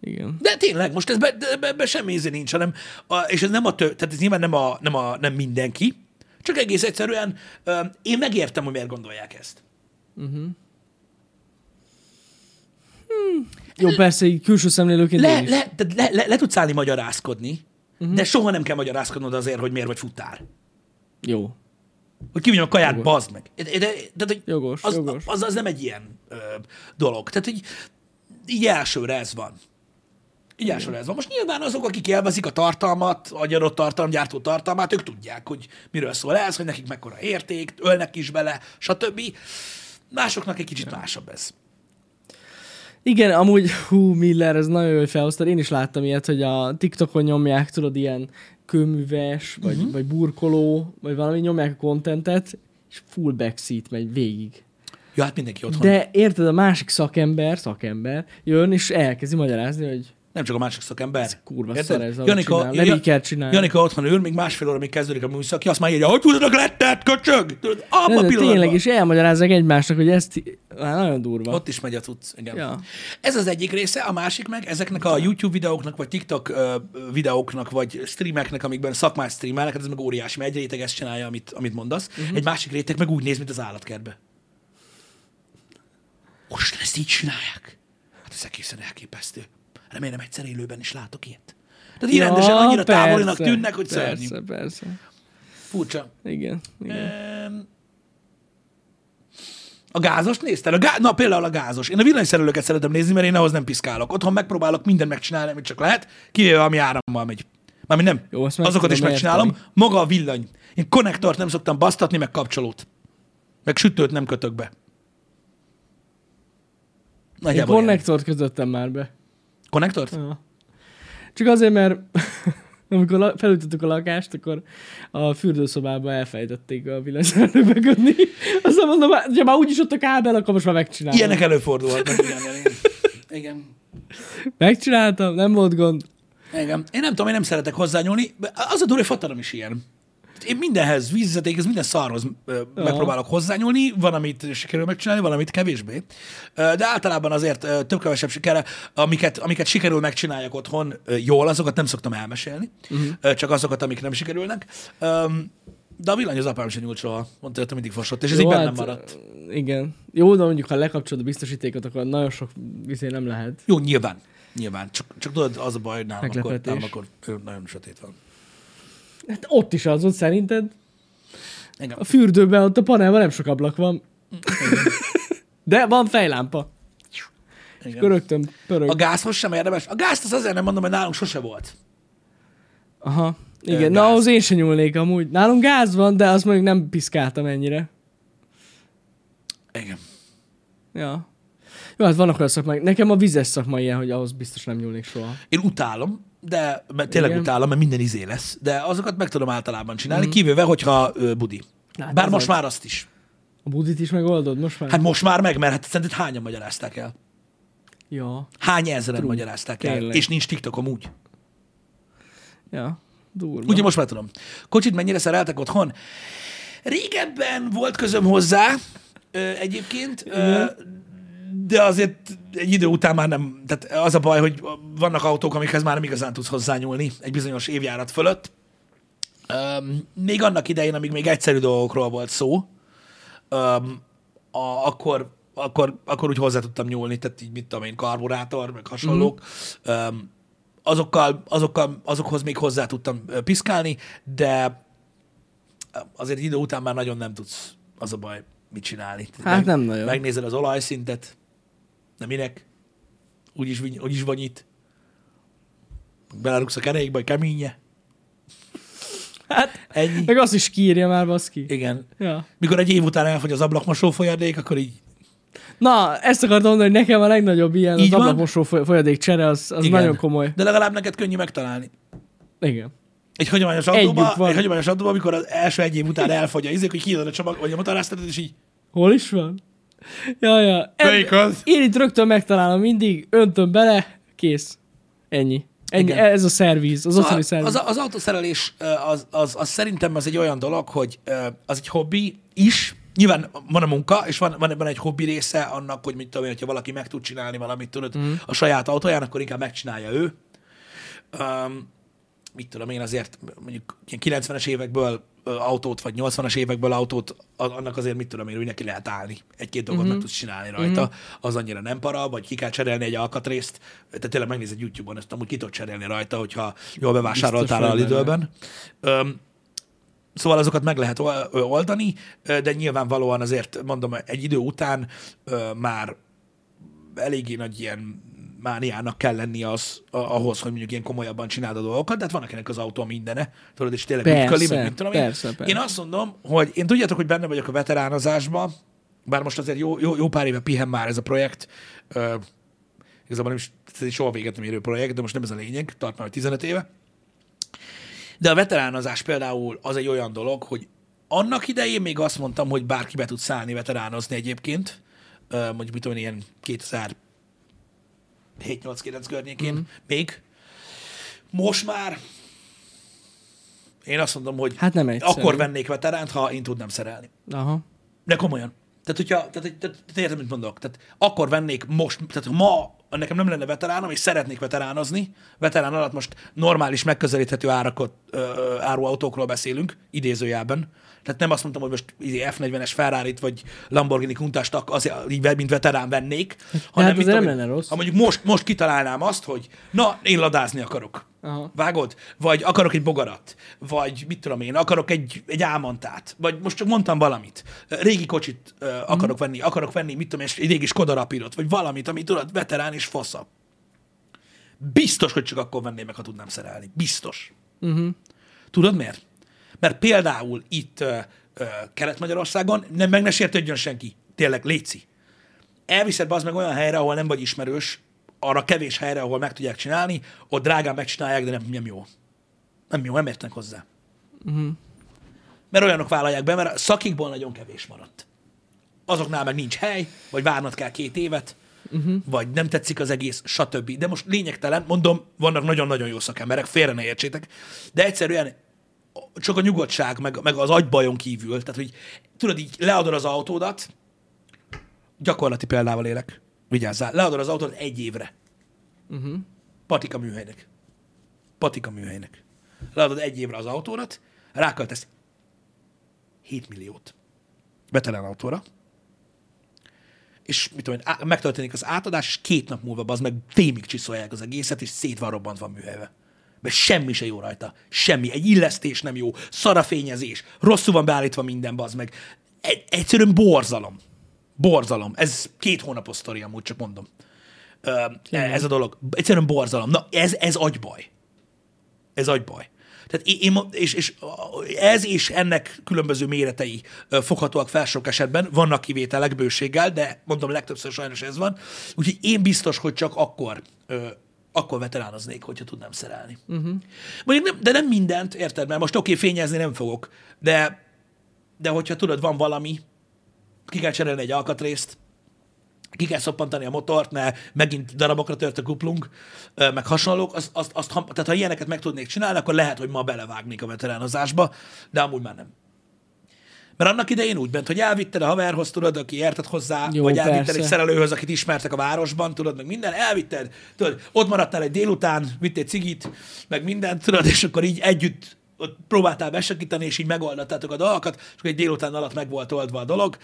Igen. De tényleg, most ez be, be, be semmi íze nincs, hanem, a, és ez nem a tő, tehát ez nyilván nem, a, nem, a, nem mindenki, csak egész egyszerűen um, én megértem, hogy miért gondolják ezt. Mhm. Hmm. Jó, persze, így külső szemlélőként le, is. Le, le, le, le tudsz állni magyarázkodni, uh-huh. de soha nem kell magyarázkodnod azért, hogy miért vagy futár. Jó. Hogy kivigyom a kaját, jogos. Bazd meg. De, de, de, de, jogos, az, jogos. Az, az nem egy ilyen ö, dolog. Tehát így, így elsőre ez van. Így elsőre ez van. Most nyilván azok, akik élvezik a tartalmat, a gyarott tartalom, gyártó tartalmát, ők tudják, hogy miről szól ez, hogy nekik mekkora érték, ölnek is bele, stb. Másoknak egy kicsit másabb ez. Igen, amúgy, hú, Miller, ez nagyon jól felhoztad. Én is láttam ilyet, hogy a TikTokon nyomják, tudod, ilyen kőműves, vagy, uh-huh. vagy burkoló, vagy valami, nyomják a kontentet, és full backseat megy végig. Ja, hát mindenki otthon. De érted, a másik szakember, szakember jön, és elkezdi magyarázni, hogy nem csak a másik szakember. Ez kurva szar, ez amit csinál. Nem így kell csinálni. Janika otthon ül, még másfél óra, még kezdődik a műszaki, azt már írja, hogy tudod, lettet, köcsög! Abba a pillanatban. Tényleg, és elmagyarázzák egymásnak, hogy ezt már nagyon durva. Ott is megy a cucc, igen. Ja. Ez az egyik része, a másik meg, ezeknek a YouTube videóknak, vagy TikTok videóknak, vagy streameknek, amikben szakmát streamelnek, ez meg óriási, mert egy réteg ezt csinálja, amit, amit mondasz. Uh-huh. Egy másik réteg meg úgy néz, mint az állatkertbe. Most ezt így csinálják. Hát ez egészen elképesztő. Remélem egyszer élőben is látok ilyet. Tehát így ja, rendesen annyira persze, távolinak tűnnek, hogy szörnyű. Persze, persze. Furcsa. Igen, igen. Um, a gázos nézted? A gá- Na például a gázos. Én a villanyszerelőket szeretem nézni, mert én ahhoz nem piszkálok. Otthon megpróbálok mindent megcsinálni, amit csak lehet, kivéve ami árammal megy. Mármint nem. Jó, azokat tudom, is megcsinálom. Érteni. Maga a villany. Én konnektort nem szoktam basztatni, meg kapcsolót. Meg sütőt nem kötök be. Nagyjából én konnektort kötöttem már be. Konnektort? Ja. Csak azért, mert amikor felültettük a lakást, akkor a fürdőszobában elfejtették a villanyszerelőbe kötni. Aztán mondom, hogy már úgyis ott a kábel, akkor most már megcsinálom. Ilyenek előfordulhatnak. Igen, igen. Igen. Megcsináltam, nem volt gond. Igen. Én nem tudom, én nem szeretek hozzányúlni. Az a durva, hogy fatarom is ilyen. Én mindenhez, vízvezetékhez, minden szarhoz megpróbálok hozzányúlni, van, amit sikerül megcsinálni, van, amit kevésbé. De általában azért több kevesebb sikere, amiket, amiket sikerül megcsináljak otthon jól, azokat nem szoktam elmesélni, uh-huh. csak azokat, amik nem sikerülnek. De a villany az apám sem nyúlt soha. Mondta, hogy mindig fosott, és ez jó, így bennem hát, maradt. Igen. Jó, de mondjuk, ha lekapcsolod a biztosítékot, akkor nagyon sok viszél nem lehet. Jó, nyilván. Nyilván. Csak, csak tudod, az a baj, hogy nálam akkor, nálam akkor nagyon sötét van. Hát ott is az, ott szerinted. Engem. A fürdőben, ott a panelban nem sok ablak van. De van fejlámpa. És rögtön pörög. A gázhoz sem érdemes. A gázt az azért nem mondom, mert nálunk sose volt. Aha. Igen, gáz. Na az én sem nyúlnék amúgy. Nálunk gáz van, de azt mondjuk nem piszkáltam ennyire. Igen. Ja. Jó, hát vannak olyan szakmai. Nekem a vizes szakma ilyen, hogy ahhoz biztos nem nyúlnék soha. Én utálom, de mert tényleg igen. utálom, mert minden izé lesz. De azokat meg tudom általában csinálni, mm-hmm. kívülve, hogyha ö, budi. Hát bár most az. Már azt is. A budit is megoldod most már? Hát most már meg, mert hát szerinted hányan magyarázták el? Ja. Hány ezeren True. Magyarázták el? Tényleg. És nincs TikTokom úgy. Ja. Durva. Ugye most már tudom. Kocsit mennyire szereltek otthon? Régebben volt közöm hozzá ö, egyébként, ö, de azért egy idő után már nem, tehát az a baj, hogy vannak autók, amikhez már nem igazán tudsz hozzányúlni egy bizonyos évjárat fölött. Ö, még annak idején, amíg még egyszerű dolgokról volt szó, ö, a, akkor, akkor, akkor úgy hozzá tudtam nyúlni, tehát így mit tudom én, karburátor, meg hasonlók. Mm. Ö, Azokkal, azokkal, azokhoz még hozzá tudtam piszkálni, de azért idő után már nagyon nem tudsz, az a baj, mit csinálni. Hát meg, nem nagyon. Megnézed az olajszintet, de minek? Úgyis, úgyis vagy itt. Belerugsz a kerékbe, keménye. Hát, ennyi. Meg azt is kiírja már, baszki. Igen. Ja. Mikor egy év után elfogy az ablakmosó folyadék, akkor így na, ezt akartam mondani, hogy nekem a legnagyobb ilyen így az ablakmosó folyadék csere, az, az nagyon komoly. De legalább neked könnyű megtalálni. Igen. Egy hagyományos autóban, egy hagyományos autóban, amikor az első egy év után elfogy a izék, hogy kiadod a csomag, vagy a motoráztatod, és így. Hol is van? Ja, ja. Melyik az? Én itt rögtön megtalálom mindig, öntöm bele, kész. Ennyi. Ennyi. Ez a szerviz, az otthoni szerviz. Az, az autószerelés, az, az, az szerintem az egy olyan dolog, hogy az egy hobbi is. Nyilván van a munka, és van, van ebben egy hobbi része annak, hogy mit tudom én, hogyha valaki meg tud csinálni valamit, tudod, mm. a saját autóján, akkor inkább megcsinálja ő. Um, mit tudom én azért, mondjuk ilyen kilencvenes évekből autót, vagy nyolcvanas évekből autót, annak azért mit tudom én, hogy neki lehet állni. Egy-két dolgot mm-hmm. meg tudsz csinálni rajta. Mm-hmm. Az annyira nem para, vagy ki kell cserélni egy alkatrészt. Tehát tényleg megnézed YouTube-on, ezt amúgy ki tudod cserélni rajta, hogyha jól bevásároltál a Lidl-ben. Szóval azokat meg lehet oldani, de nyilvánvalóan azért, mondom, egy idő után már eléggé nagy ilyen mániának kell lenni az, ahhoz, hogy mondjuk ilyen komolyabban csináld a dolgokat, de hát van akinek az autó mindene, tudod, és tényleg persze, ütköli, meg mit tudom én. Persze, persze. Én azt mondom, hogy én tudjátok, hogy benne vagyok a veteránozásban, bár most azért jó, jó, jó pár éve pihen már ez a projekt, uh, igazából nem is, ez is soha véget nem érő projekt, de most nem ez a lényeg, tart már tizenöt éve. De a veteránozás például az egy olyan dolog, hogy annak idején még azt mondtam, hogy bárki be tud szállni veteránozni egyébként, mondjuk mit tudom, ilyen kétezer-hét nyolc kilenc környékén mm. még. Most már én azt mondom, hogy hát nem akkor vennék veteránt, ha én tudnám szerelni. Aha. De komolyan. Tehát, hogyha, tehát, tehát, értem, mit mondok. Tehát akkor vennék most, tehát ma nekem nem lenne veteránom, és szeretnék veteránozni. Veterán alatt most normális, megközelíthető árakot, ö, áruautókról beszélünk, idézőjelben. Tehát nem azt mondtam, hogy most ef negyvenes Ferrarit vagy Lamborghini Countach-t azért, mint veterán vennék. Hanem mint, nem lenne rossz. Ha mondjuk most, most kitalálnám azt, hogy na, én ladázni akarok. Aha. Vágod? Vagy akarok egy bogarat. Vagy mit tudom én, akarok egy, egy ámantát. Vagy most csak mondtam valamit. Régi kocsit ö, akarok hmm. venni. Akarok venni, mit tudom én, egy régi Skoda Rapidot. Vagy valamit, amit tudod, veterán és fasza. Biztos, hogy csak akkor venném meg, ha tudnám szerelni. Biztos. Uh-huh. Tudod miért? Mert például itt uh, uh, Kelet-Magyarországon nem meg ne sértődjön senki. Tényleg, léci. Elviszed be az meg olyan helyre, ahol nem vagy ismerős, arra kevés helyre, ahol meg tudják csinálni, ott drágán megcsinálják, de nem, nem jó. Nem jó, nem értenek hozzá. Uh-huh. Mert olyanok vállalják be, mert szakikból nagyon kevés maradt. Azoknál meg nincs hely, vagy várnod kell két évet, uh-huh. vagy nem tetszik az egész, stb. De most lényegtelen, mondom, vannak nagyon-nagyon jó szakemberek, félre ne értsétek, de egyszerűen csak a nyugodtság, meg, meg az agybajon kívül, tehát, hogy tudod, így leadod az autódat, gyakorlati példával élek, vigyázzál, leadod az autódat egy évre. Uh-huh. Patika műhelynek. Patika műhelynek. Leadod egy évre az autódat, ráköltesz hét milliót vetelen autóra, és mit tudom én, megtörténik az átadás, és két nap múlva az meg fémig csiszolják az egészet, és szét van robbantva a műhelybe. Mert semmi se jó rajta. Semmi. Egy illesztés nem jó. Szar a fényezés. Rosszul van beállítva minden, bazd meg. Egy, egyszerűen borzalom. Borzalom. Ez két hónapos sztori, amúgy csak mondom. Ö, ez a dolog. Egyszerűen borzalom. Na, ez, ez agybaj. Ez agybaj. Tehát én, és, és ez és ennek különböző méretei foghatóak fel sok esetben. Vannak kivételek bőséggel, de mondom, legtöbbször sajnos ez van. Úgyhogy én biztos, hogy csak akkor... Ö, akkor veteránoznék, hogyha tudnám szerelni. Uh-huh. Mondjuk nem, de nem mindent, érted? Mert most oké, okay, fényezni nem fogok, de, de hogyha tudod, van valami, ki kell cserélni egy alkatrészt, ki kell szoppantani a motort, mert megint darabokra tört a kuplunk, meg hasonlók, azt, azt, azt, tehát ha ilyeneket meg tudnék csinálni, akkor lehet, hogy ma belevágnék a veteránozásba, de amúgy már nem. Mert annak idején úgy bent, hogy elvitted a haverhoz, tudod, aki érted hozzá, jó, vagy elvitted persze. Egy szerelőhöz, akit ismertek a városban, tudod, meg minden, elvitted, tudod, ott maradtál egy délután, vittél cigit, meg mindent, tudod, és akkor így együtt ott próbáltál besakítani, és így megoldattátok a dolgokat, és akkor egy délután alatt meg volt oldva a dolog,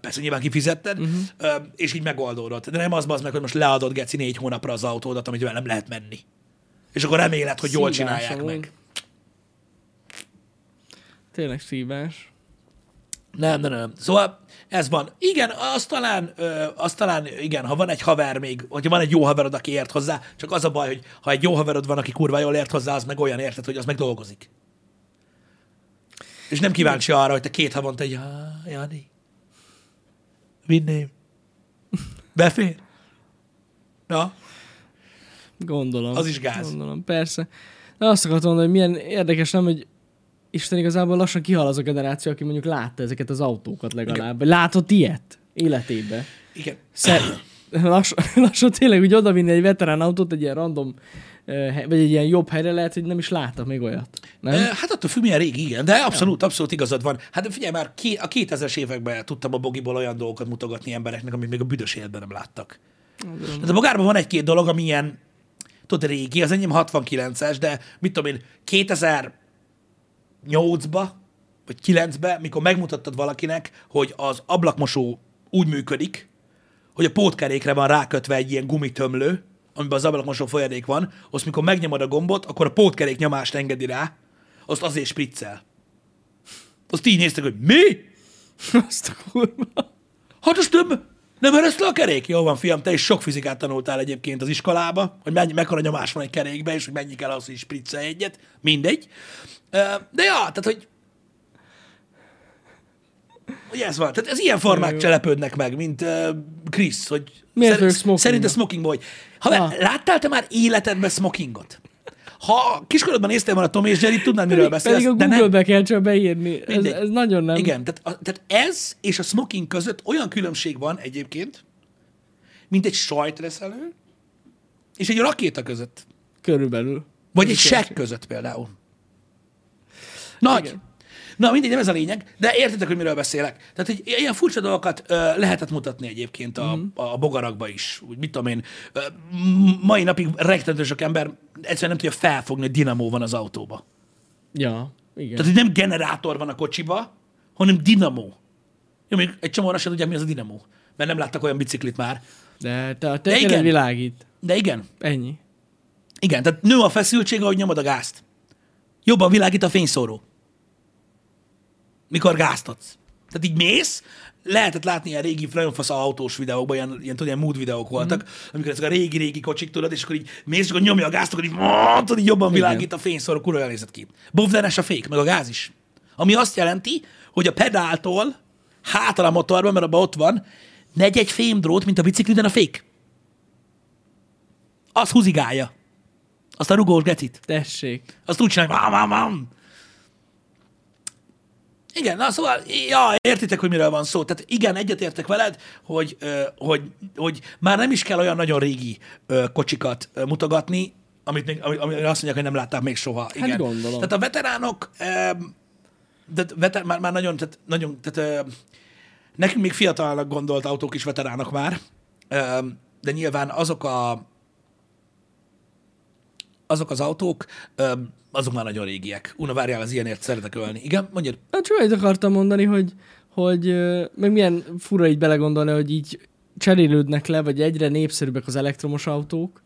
persze nyilván kifizetted, uh-huh. és így megoldódott. De nem az bazd meg, hogy most leadod geci négy hónapra az autódat, amivel nem lehet menni. És akkor reméled, hogy jól szívás csinálják amúgy. Meg. Tényleg szívás. Nem, nem, nem. Szóval ez van. Igen, az talán, ö, az talán, igen, ha van egy haver még, hogyha van egy jó haverod, aki ért hozzá, csak az a baj, hogy ha egy jó haverod van, aki kurva jól ért hozzá, az meg olyan érted, hogy az meg dolgozik. És nem kíváncsi arra, hogy te két havonta, hogy Jani, vinném. Befér? Na? Gondolom. Az is gáz. Gondolom, persze. De azt akartam mondani, hogy milyen érdekes, nem, hogy Isten igazából lassan kihal az a generáció, aki mondjuk látta ezeket az autókat legalább. Igen. Látott ilyet életében. Igen. Szer- lassan, lassan tényleg úgy odavinni egy veterán autót, egy ilyen random, vagy egy ilyen jobb helyre lehet, hogy nem is láttam még olyat. Nem? Hát attól függ, milyen régi, igen, de abszolút, abszolút igazad van. Hát figyelj már, a kétezres években tudtam a bogiból olyan dolgokat mutogatni embereknek, amit még a büdös életben nem láttak. Hát a bogárban van egy-két dolog, ami ilyen, tudod, régi, az enyém hatvankilences, de mit tudom én, kétezer nyolcba, vagy kilencbe, mikor megmutattad valakinek, hogy az ablakmosó úgy működik, hogy a pótkerékre van rákötve egy ilyen gumitömlő, amiben az ablakmosó folyadék van, azt mikor megnyomod a gombot, akkor a pótkerék nyomást engedi rá, azt azért spriccel. Azt így néztek, hogy mi? Azt a kurva. Hát azt nem, nem eresz le a kerék? Jó van, fiam, te is sok fizikát tanultál egyébként az iskolába, hogy mennyi, mekkora nyomás van egy kerékben, és hogy mennyi kell az, hogy spriccel egyet. Mindegy. De ja, tehát, hogy, hogy ez van. Tehát ez ilyen formák cselepődnek meg, mint uh, Krisz, hogy szer- szerint a smoking boy. Ha láttál te már életedben smokingot? Ha kiskorodban néztél már a Tom és Jerry, tudnád, miről beszélsz. Pedig a Google-be nem... kell csak beírni. Ez, ez nagyon nem. Igen, tehát, a, tehát ez és a smoking között olyan különbség van egyébként, mint egy sajtreszelő és egy rakéta között. Körülbelül. Vagy egy sekk között például. Nagy. Igen. Na, mindegy, nem ez a lényeg, de értitek, hogy miről beszélek. Tehát, hogy ilyen furcsa dolgokat ö, lehetett mutatni egyébként a, mm. a bogarakba is. Úgy, mit tudom én, ö, mai napig rektentő sok ember egyszerűen nem tudja felfogni, hogy dinamó van az autóba. Ja, igen. Tehát, hogy nem generátor van a kocsiba, hanem dinamó. Jó, még egy csomóan sem tudják, mi az a dinamó, mert nem láttak olyan biciklit már. De te, te de igen, világít. De igen. Ennyi. Igen, tehát nő a feszültség, ahogy nyomod a gázt. Jobban világít a fényszóró. Mikor gáztatsz. Tehát így mész, lehetett látni ilyen régi nagyon fasz autós videókban, ilyen, ilyen, ilyen mood videók voltak, mm. amikor ezek a régi-régi kocsik, tudod, és akkor így mész, akkor nyomja a gázt, akkor így, tudod, így jobban világít a fényszor, kurva jól nézett ki. Bovdenes a fék, meg a gáz is. Ami azt jelenti, hogy a pedáltól hátra a motorban, mert abban ott van, negy egy fémdrót, mint a bicikliden a fék. Az húzigálja. Azt a rugós gecit. Tessék. Azt úgy csinálja, mam, mam. Igen, na szóval, ja, értitek, hogy miről van szó. Tehát igen, egyetértek veled, hogy, hogy, hogy már nem is kell olyan nagyon régi kocsikat mutogatni, amit még, amit azt mondják, hogy nem látták még soha. Igen. Hát gondolom. Tehát a veteránok, de veter, már, már nagyon, tehát, nagyon tehát, nekünk még fiatalnak gondolt autók is veteránok már, de nyilván azok a azok az autók, azok már nagyon régiek. Una, várjál, az ilyenért szeretek ölni. Igen, mondjad. Hát csak egyet akartam mondani, hogy, hogy meg milyen fura így belegondolni, hogy így cserélődnek le, vagy egyre népszerűbbek az elektromos autók,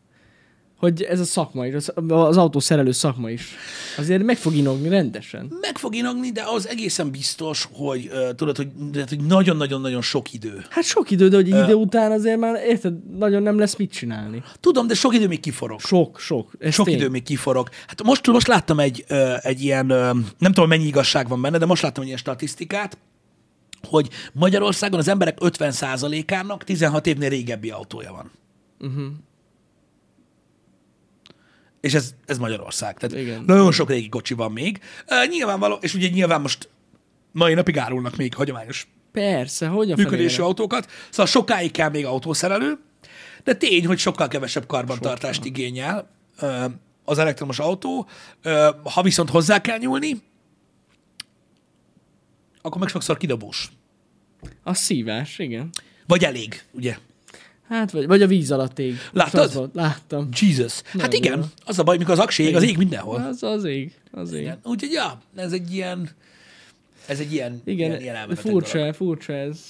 hogy ez a szakma is, az autószerelő szakma is. Azért meg fog inogni rendesen. Meg fog inogni, de az egészen biztos, hogy uh, tudod, hogy, hogy nagyon-nagyon-nagyon sok idő. Hát sok idő, de hogy uh, idő után azért már, érted, nagyon nem lesz mit csinálni. Tudom, de sok idő még kiforog. Sok, sok. Sok tény. idő még kiforog. Hát most, most láttam egy, uh, egy ilyen, uh, nem tudom, mennyi igazság van benne, de most láttam egy ilyen statisztikát, hogy Magyarországon az emberek ötven százalékának tizenhat évnél régebbi autója van. Uh-huh. És ez, ez Magyarország. Tehát igen. Nagyon sok régi kocsi van még. Uh, nyilvánvaló, és ugye nyilván most mai napig árulnak még hagyományos Persze, hogyan működésű autókat. Szóval sokáig kell még autószerelő, de tény, hogy sokkal kevesebb karbantartást sokkal. igényel uh, az elektromos autó. Uh, ha viszont hozzá kell nyúlni, akkor meg sokszor kidobós. A szívás, igen. Vagy elég, ugye? Hát, vagy, vagy a víz alatt ég. Láttad? Láttam. Jesus. Nem, hát igen, nem. Az a baj, mikor az aksi ég, az ég mindenhol. Az az ég. Az ég. Úgyhogy, ja, ez egy ilyen, ez egy ilyen, igen, ilyen, ilyen furcsa, dolog. furcsa ez.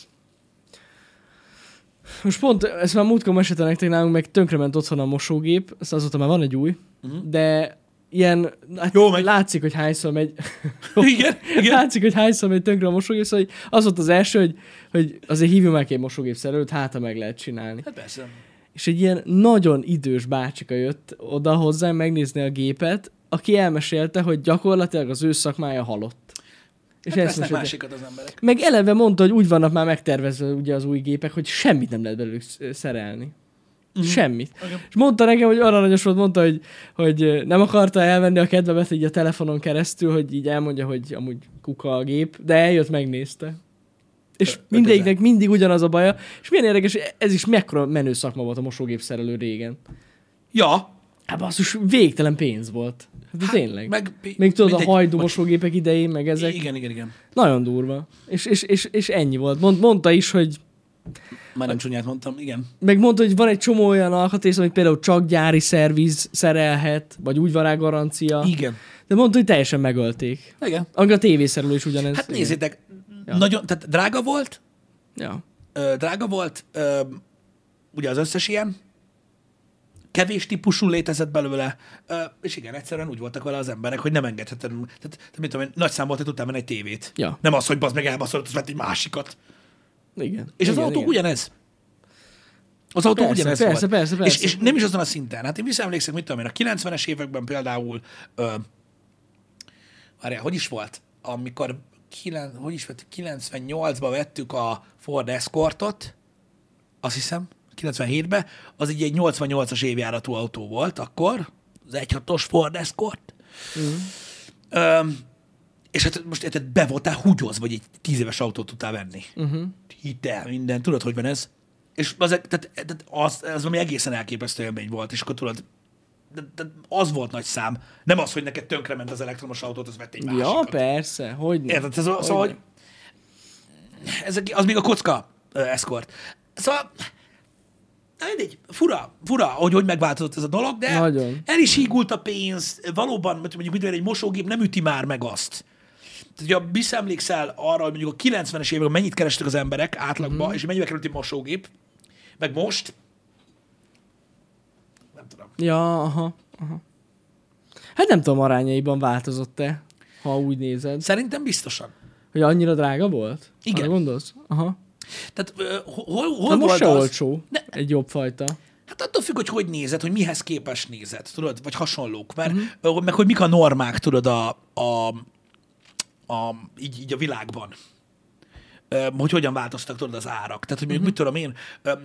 Most pont, ezt már múltkor meséltem nektek, nálunk meg tönkrement otthon a mosógép, aztán azóta már van egy új, uh-huh. de ilyen, hát Jó, látszik, hogy hányszor megy. igen, igen. Látszik, hogy hányszor megy tönkre a mosógép, szóval az volt az első, hogy, hogy azért hívjunk meg egy mosógépszerelőt, hát ha meg lehet csinálni. Hát persze. És egy ilyen nagyon idős bácsika jött oda hozzám megnézni a gépet, aki elmesélte, hogy gyakorlatilag az ő szakmája halott. És hát vesznek másikat az emberek. Meg eleve mondta, hogy úgy vannak már megtervezve ugye az új gépek, hogy semmit nem lehet belőlük szerelni. Mm-hmm. Semmit. Okay. És mondta nekem, hogy aranyos volt, mondta, hogy, hogy nem akarta elvenni a kedvemet így a telefonon keresztül, hogy így elmondja, hogy amúgy kuka a gép, de eljött, megnézte. És mindegyiknek mindig ugyanaz a baja. És milyen érdekes, ez is mekkora menő szakma volt a mosógépszerelő régen. Ja. Hát basszus, végtelen pénz volt. Hát, hát tényleg. Meg, Még tudod, mindegy, a hajdu mosógépek idején, meg ezek. Igen, igen, igen. Nagyon durva. És, és, és, és ennyi volt. Mond, mondta is, hogy Már nem csúnyát mondtam, igen. Meg mondta, hogy van egy csomó olyan alkatrész, amit például csak gyári szerviz szerelhet, vagy úgy van rá garancia. Igen. De mondta, hogy teljesen megölték. Igen. Amíg a tévészerelő is ugyanez. Hát nézzétek, ja. nagyon, tehát drága volt, ja. ö, drága volt, ö, ugye az összes ilyen, kevés típusú létezett belőle, ö, és igen, egyszerűen úgy voltak vele az emberek, hogy nem engedheted. Tehát, mit tudom én, nagy szám volt, hogy tudtál menni egy tévét. Ja. Nem az, hogy bazd meg elbaszolod, az vett egy másikat. Igen. És igen, az autó igen. ugyanez. Az autó persze, ugyanez persze, volt. Persze, persze, és, és nem is azon a szinten. Hát én visszaemlékszem, mit tudom én, a kilencvenes években például, ö, várjál, hogy is volt, amikor kilen, hogy is vettük, kilencvennyolcban vettük a Ford Escortot, azt hiszem, kilencvenhétben, az így egy nyolcvannyolcas évjáratú autó volt akkor, az egy hatos Ford Escort. Uh-huh. Ö, És hát most be voltál húgyoz, vagy egy tíz éves autót tudtál venni. Uh-huh. Hitel, minden. Tudod, hogy van ez? És az, tehát, tehát az, az valami egészen elképesztő élmény volt, és akkor tudod, az volt nagy szám. Nem az, hogy neked tönkrement az elektromos autót, az vett egy másikat. Ja, persze. Hogyne. Érted? Ez, szóval, hogy ez, az még a kocka eszkort. Szóval, na mindegy, fura, fura, hogy hogy megváltozott ez a dolog, de Nagyon. el is hígult a pénz. Valóban, mondjuk, hogy egy mosógép nem üti már meg azt. Tehát, hogyha visszaemlékszel arra, hogy mondjuk a kilencvenes években mennyit kerestek az emberek átlagban, mm. és mennyibe került egy mosógép, meg most, nem tudom. Ja, aha, aha. Hát nem tudom, arányaiban változott-e, ha úgy nézed. Szerintem biztosan. Hogy annyira drága volt? Igen. Arra gondolsz? Aha. Tehát hol, hol volt most se az... olcsó de... egy jobb fajta. Hát attól függ, hogy hogy nézed, hogy mihez képes nézed, tudod, vagy hasonlók, mert mm-hmm. meg hogy mik a normák, tudod, a, a, a, így, így a világban. Hogy hogyan változtak, tudod, az árak. Tehát, hogy mondjuk, mm-hmm. mit tudom én,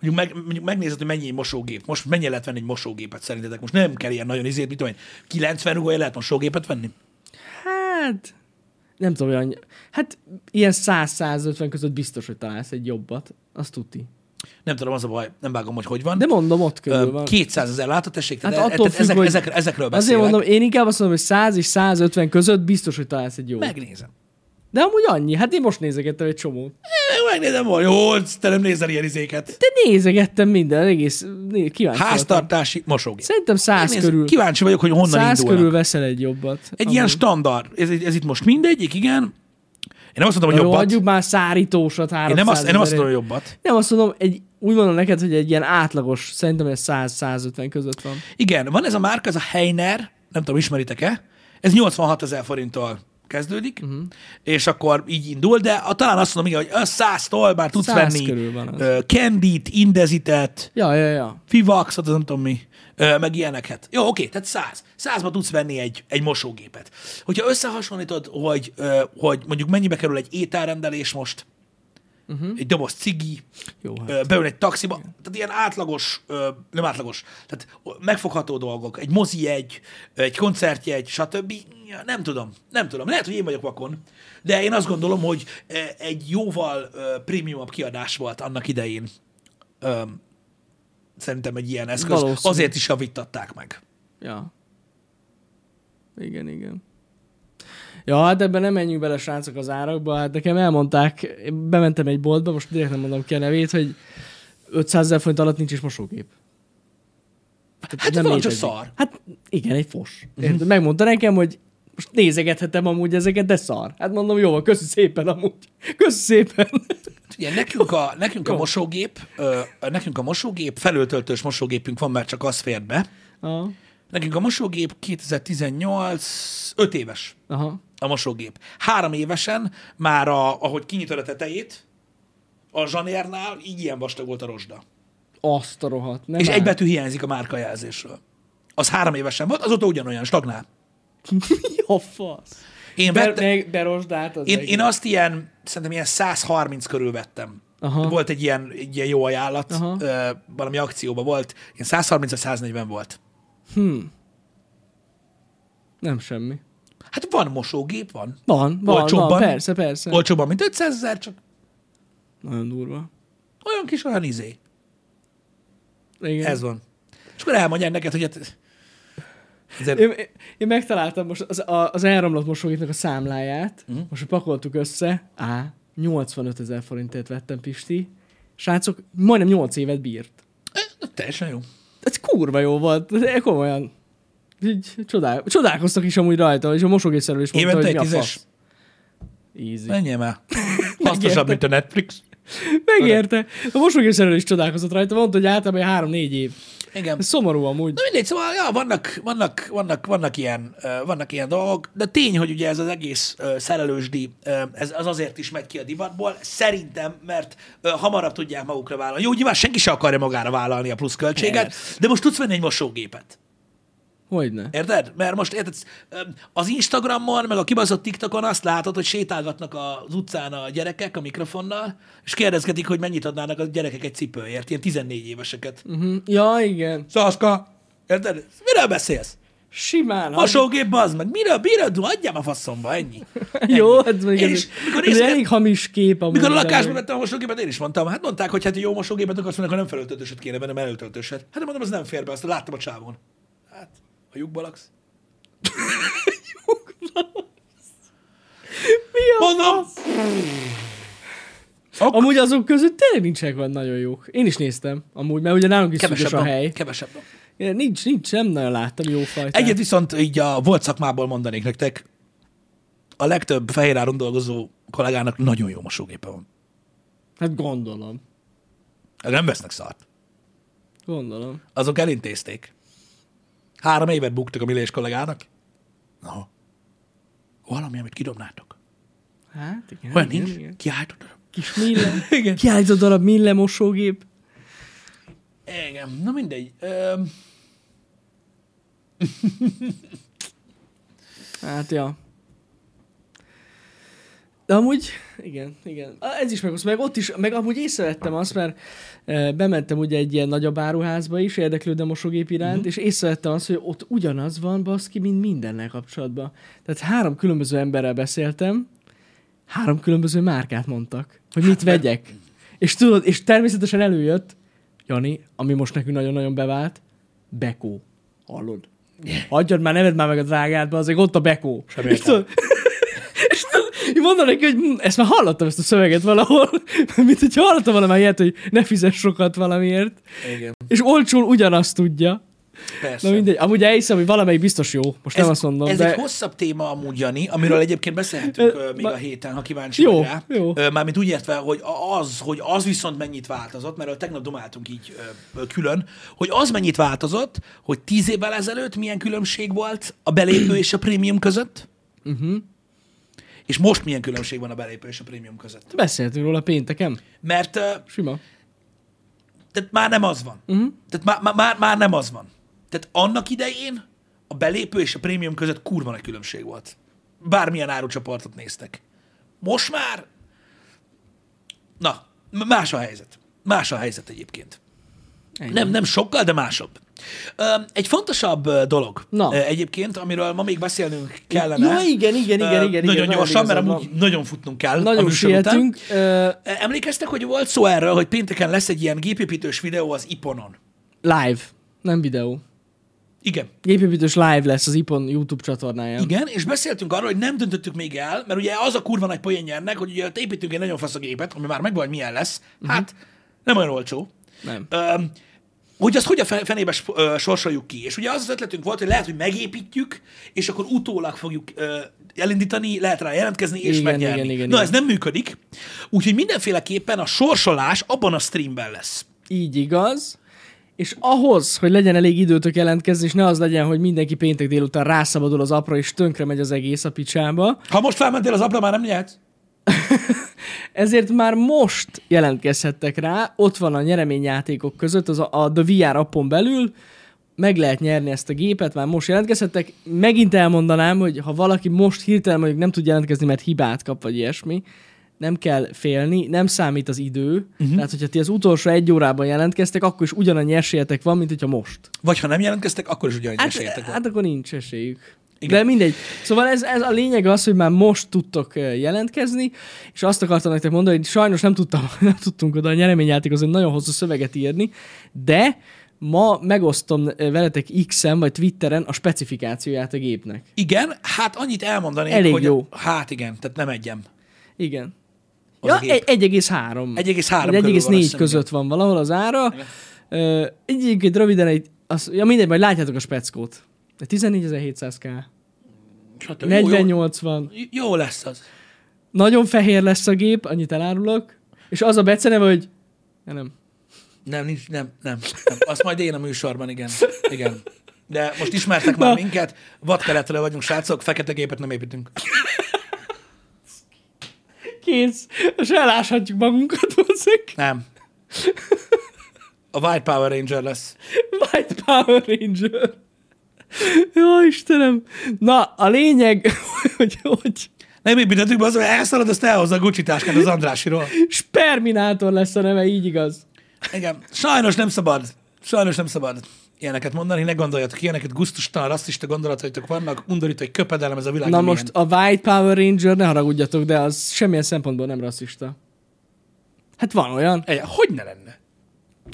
mondjuk, meg, mondjuk megnézed, hogy mennyi mosógép. Most mennyire lehet venni egy mosógépet szerintetek? Most nem kell ilyen nagyon izét, mit tudom én, kilencven rugóért lehet mosógépet venni? Hát... Nem tudom, hogy annyi... Hát ilyen száz-százötven között biztos, hogy találsz egy jobbat. Azt tuti. Nem tudom, az a baj. Nem vágom, hogy hogy van. De mondom, ott körül van. kétszázezer látatessék. Hát tehát attól függ, ezek, hogy... ezek, ezekről beszélek. Azért mondom, én inkább azt mondom, hogy száz és százötven között biztos, hogy találsz egy jó. Megnézem. De amúgy annyi. Hát én most nézegettem egy csomót. É, megnézem, hogy holc, te nem nézel ilyen izéket. Te nézegettem minden, egész kíváncsi. Háztartási mosógép. Szerintem száz nézem, körül. Kíváncsi vagyok, hogy honnan száz indulnak. Körül veszel egy jobbat. Egy amúgy. Ilyen standard. Ez, ez itt most mindegyik, igen. Én nem azt mondom, hogy jobbat. Adjuk már szárítósat, háromszáz. Én nem azt, én nem azt mondom, hogy jobbat. Nem azt mondom, egy, úgy mondom neked, hogy egy ilyen átlagos, szerintem ez száz-százötven között van. Igen, van ez a márka, ez a Heiner, nem tudom, ismeritek-e? Ez nyolcvanhatezer forinttal kezdődik, uh-huh. és akkor így indul, de a, talán azt mondom, igen, hogy a száztól már tudsz venni uh, Candyt, Indesit-et, ja, ja, ja. Fivaxot, nem tudom mi, uh, meg ilyeneket. Jó, oké, tehát száz. Százba tudsz venni egy, egy mosógépet. Hogyha összehasonlítod, hogy, uh, hogy mondjuk mennyibe kerül egy ételrendelés most, uh-huh. egy doboz cigi, jó, hát. uh, beül egy taxiba, igen. tehát ilyen átlagos, uh, nem átlagos, tehát megfogható dolgok, egy mozijegy, egy koncertjegy, stb., ja, nem tudom, nem tudom. Lehet, hogy én vagyok vakon, de én azt gondolom, hogy egy jóval prémiumabb kiadás volt annak idején. Öm, szerintem egy ilyen eszköz. Valószínű. Azért is javították meg. Ja. Igen, igen. Ja, hát ebben nem menjünk bele, srácok, az árakba. Hát nekem elmondták, bementem egy boltba, most direkt nem mondom ki a nevét, hogy ötszázezer forint alatt nincs is mosógép. Hát, hát nem csak szar. Hát igen, egy fos. Uh-huh. Megmondta nekem, hogy most nézegethetem amúgy ezeket, de szar. Hát mondom, jó, köszi szépen amúgy. Köszi szépen. Ugye, nekünk a, nekünk a mosógép, ö, nekünk a mosógép, felültöltős mosógépünk van, mert csak az fér be. Aha. Nekünk a mosógép kétezer-tizennyolc, öt éves. Aha. A mosógép. Három évesen már, a, ahogy kinyitod a tetejét, a zsanérnál így ilyen vastag volt a rozsda. Azt a rohadt. Nem és áll. Egy betű hiányzik a márkajelzésről. Az három évesen volt, azóta ugyanolyan, stagnál. Jó fasz. Én, Be, vettem, berosdált az én, én azt ilyen, szerintem ilyen száz harminc körül vettem. Aha. Volt egy ilyen, egy ilyen jó ajánlat, aha. Ö, valami akcióban volt, ilyen száz harminc-száz negyven volt. Hmm. Nem semmi. Hát van mosógép, van. Van, van, olcsóbban, van, persze, persze. Olcsóbban, mint ötszázezer, csak... Nagyon durva. Olyan kis, olyan izé. Igen. Ez van. És akkor elmondják neked, hogy... Hát... Ezért... Én, én megtaláltam most az, az elromlott mosógépnek a számláját, mm. most pakoltuk össze, á, nyolcvanötezer forintért vettem, Pisti. Srácok, majdnem nyolc évet bírt. É, teljesen jó. Ez kurva jó volt, de komolyan. Így csodál... Csodálkoztak is amúgy rajta, és a mosógépszerről is mondta, évente hogy mi a fasz. Easy. Menjél már. Hasznosabb, mint a Netflix. Megérte. A mosógépszerről is csodálkozott rajta. Mondta, hogy általában három-négy év. Igen. Ez szomorú amúgy. Na mindegy, szóval ja, vannak, vannak, vannak, vannak, ilyen, uh, vannak ilyen dolgok, de tény, hogy ugye ez az egész uh, szerelősdi, uh, ez az azért is megy ki a divatból, szerintem, mert uh, hamarabb tudják magukra vállalni. Jó, nyilván senki se akarja magára vállalni a pluszköltséget, persze. De most tudsz venni egy mosógépet. Hogyne. Érted? Mert most érted, az Instagramon, meg a kibaszott TikTokon azt látod, hogy sétálgatnak az utcán a gyerekek a mikrofonnal, és kérdezgetik, hogy mennyit adnának a gyerekek egy cipőért, ilyen tizennégy éveseket. Uh-huh. Ja, igen. Szaszka, érted? Miről beszélsz? Simán. Mosógép, bazd meg. Miről, miről? Adjál a faszomba, ennyi. ennyi. Jó, hát én is, ez észre, elég hamis kép. Mikor a lakásban vettem a mosógépet, én is mondtam. Hát mondták, hogy hát jó mosógépet akarsz, akkor nem felöltöltőset kéne bennem, elöltöltőset. Hát mondom, az nem fér be, azt láttam a csávon. Hát. A lyukba laksz? Mi az? Ok. Amúgy azok között tényleg nincsenek van nagyon jók. Én is néztem, amúgy, mert ugye nálunk is szügyös a hely. Kevesebb. Nincs, nincs, nem nagyon láttam jó fajtát. Egyet viszont így a volt szakmából mondanék nektek, a legtöbb fehéráron dolgozó kollégának nagyon jó mosógépe van. Hát gondolom. Nem vesznek szart. Gondolom. Azok elintézték. Három évet buktak a Millés kollégának. Aha. Valami, amit kidobnátok. Hát igen. Olyan igen, nincs. Igen. Kiállt a darab. Kis mille. Igen. Kiállt a darab mille mosógép. Igen. Na mindegy. Um... hát, ja. De amúgy, igen, igen. Ez is megosz, meg ott is, meg amúgy észrevettem azt, mert e, bementem ugye egy ilyen nagyobb áruházba is, érdeklődöm mosógép iránt, uh-huh. és észrevettem azt, hogy ott ugyanaz van, baszki, mint mindennel kapcsolatban. Tehát három különböző emberrel beszéltem, három különböző márkát mondtak, hogy mit vegyek. És tudod, és természetesen előjött, Jani, ami most nekünk nagyon-nagyon bevált, Beko. Hallod? Adjad már, neved már meg a drágádba, azért ott a Beko. Semmi értem. Én mondom neki, hogy ezt már hallottam, ezt a szöveget valahol, mint hogyha hallottam valami ilyet, hogy ne fizess sokat valamiért. Igen. És olcsón ugyanazt tudja. Persze. Na mindegy. Amúgy elhiszem, hogy valamelyik biztos jó. Most ez, nem azt mondom. Ez de... egy hosszabb téma amúgy, Jani, amiről egyébként beszélhetünk e, még ma... a héten, ha kíváncsi jó, rá. Jó. Mármint úgy értve, hogy az, hogy az viszont mennyit változott, mert tegnap domáltunk így külön, hogy az mennyit változott, hogy tíz évvel ezelőtt milyen különbség volt a belépő és a prémium között. Uh-huh. És most milyen különbség van a belépő és a prémium között? Beszéltünk róla pénteken. Mert... Uh, Sima. Tehát már nem az van. Uh-huh. Tehát má, má, már, már nem az van. Tehát annak idején a belépő és a prémium között kurva nagy különbség volt. Bármilyen árucsoportot néztek. Most már... Na, más a helyzet. Más a helyzet egyébként. Nem, nem sokkal, de másabb. Egy fontosabb dolog Na. egyébként, amiről ma még beszélnünk kellene. Ja, igen, igen, igen. igen nagyon igen, gyorsan, mert amúgy nagyon futnunk kell. Nagyon sietünk. Emlékeztek, hogy volt szó erről, hogy pénteken lesz egy ilyen gépépítős videó az Iponon. Live, nem videó. Igen. Gépépítős live lesz az Ipon YouTube csatornáján. Igen, és beszéltünk arról, hogy nem döntöttük még el, mert ugye az a kurva nagy poénja ennek, hogy ugye építünk egy nagyon fasz a gépet, ami már megvan, hogy milyen lesz. Hát, uh-huh. nem olyan olcsó. Nem. Um, hogy azt hogy a fenébe sorsoljuk ki. És ugye az az ötletünk volt, hogy lehet, hogy megépítjük, és akkor utólag fogjuk elindítani, lehet rá jelentkezni, és igen, megnyerni. Igen, igen, Na, igen. ez nem működik. Úgyhogy mindenféleképpen a sorsolás abban a streamben lesz. Így igaz. És ahhoz, hogy legyen elég időtök jelentkezni, és ne az legyen, hogy mindenki péntek délután rászabadul az apra, és tönkre megy az egész a picsába. Ha most felmentél az apra, már nem nyert. Ezért már most jelentkezhettek rá, ott van a nyereményjátékok között, az a, a The vé er appon belül, meg lehet nyerni ezt a gépet, már most jelentkezhettek. Megint elmondanám, hogy ha valaki most hirtelen mondjuk nem tud jelentkezni, mert hibát kap, vagy ilyesmi, nem kell félni, nem számít az idő. Uh-huh. Tehát, hogyha ti az utolsó egy órában jelentkeztek, akkor is ugyanannyi esélyetek van, mint hogyha most. Vagy ha nem jelentkeztek, akkor is ugyanannyi hát, esélyetek van. Hát akkor nincs esélyük. Igen. De mindegy. Szóval ez, ez a lényeg az, hogy már most tudtok jelentkezni, és azt akartam nektek mondani, hogy sajnos nem, tudtam, nem tudtunk oda a nyereményjátékhoz nagyon hosszú szöveget írni, de ma megosztom veletek X-en vagy Twitteren a specifikációját a gépnek. Igen, hát annyit elmondanék, elég hogy... Jó. A, hát igen, tehát nem egyem. Igen. Ja, egy egész három. egy egész három, egy egész négy között van valahol az ára. Uh, egyébként röviden, egy, az, ja mindegy, majd látjátok a speckót. De tizennégy ezer hétszáz ká. negyven nyolcvan. Jó lesz az. Nagyon fehér lesz a gép, annyit elárulok. És az a beceneve, hogy... Ja, nem. Nem, nincs, nem, nem, nem. Azt majd én a műsorban, igen. igen. De most ismertek már Na. minket. Vadkeletről vagyunk, srácok. Fekete gépet nem építünk. Kész. És eláshatjuk magunkat, hozzék. Nem. A White Power Ranger lesz. White Power Ranger. Jó, Istenem! Na, a lényeg, hogy... hogy... Nem építettük be az, hogy elszalad, azt elhozza a Gucci táskát az Andrásiról. Sperminátor lesz a neve, így igaz. Igen. Sajnos nem szabad. Sajnos nem szabad ilyeneket mondani. Ne gondoljatok ilyeneket. Gusztustalan, rasszista gondolataitok vannak. Undorít, hogy köpedelem ez a világ. Na milyen. Most a White Power Ranger, ne haragudjatok, de az semmilyen szempontból nem rasszista. Hát van olyan. Egy, hogy ne lenne?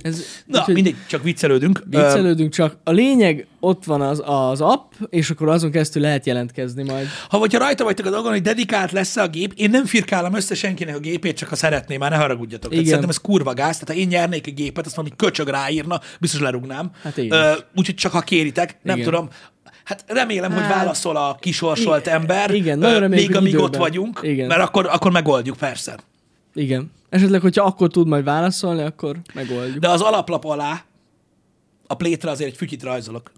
Ez, Na, úgy, mindegy, csak viccelődünk. Viccelődünk, csak a lényeg, ott van az, az app, és akkor azon keresztül lehet jelentkezni majd. Ha vagy ha rajta vagytok a dolgon, hogy dedikált lesz a gép, én nem firkálom össze senkinek a gépét, csak ha szeretném, már ne haragudjatok. Tehát szerintem ez kurva gáz, tehát ha én nyernék egy gépet, azt mondom, hogy köcsög ráírna, biztos lerúgnám. Hát úgyhogy csak ha kéritek, nem igen. tudom. Hát remélem, hogy válaszol a kisorsolt igen. ember, igen. Nagyon remélem, még amíg időben. Ott vagyunk, igen. mert akkor, akkor megoldjuk, persze. Igen. Esetleg, hogyha akkor tud majd válaszolni, akkor megoldjuk. De az alaplap alá a plétre azért egy fütyit rajzolok.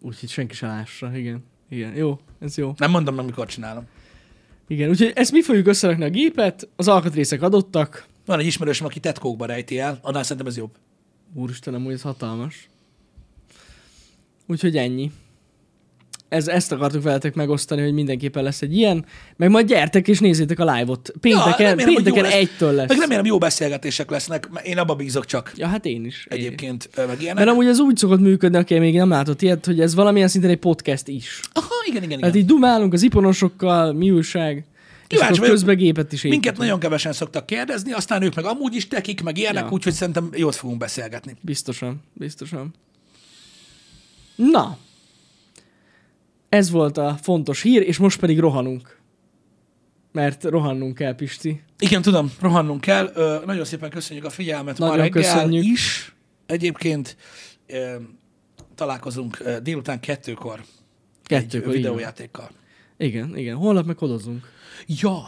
Úgyhogy senki se lássa, igen. igen. Jó, ez jó. Nem mondom meg, mikor csinálom. Igen, úgyhogy ezt mi fogjuk összerakni a gépet, az alkatrészek adottak. Van egy ismerősöm, aki tetkókba rejti el, annál szerintem ez jobb. Úristenem, hogy ez hatalmas. Úgyhogy ennyi. Ez, ezt akartuk veletek megosztani, hogy mindenképpen lesz egy ilyen, meg majd gyertek és nézzétek a live-ot. Pénteken, ja, pénteken egytől lesz. Meg remélem jó beszélgetések lesznek, én abba bízok csak. Ja, hát én is. Egyébként én. Meg ilyenek. Mert amúgy ez úgy szokott működni, aki még nem látott ilyet, hogy ez valamilyen szinten egy podcast is. Aha, igen, igen, igen. Hát így dumálunk az iponosokkal, mi újság. Kíváncsi vagyok, minket nagyon kevesen szoktak kérdezni, aztán ők meg amúgy is tekik, meg ilyenek, ja. Úgyhogy szerintem jót fogunk beszélgetni. Biztosan, biztosan. Na, ez volt a fontos hír, és most pedig rohanunk. Mert rohannunk kell, Pisti. Igen, tudom, rohannunk kell. Ö, nagyon szépen köszönjük a figyelmet. Nagyon már köszönjük is. Egyébként ö, találkozunk ö, délután kettőkor. Kettőkor, egy videójátékkal. Igen, igen. Holnap meg kodozunk. Ja,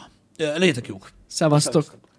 légytek jók. Szevasztok. Szevasztok.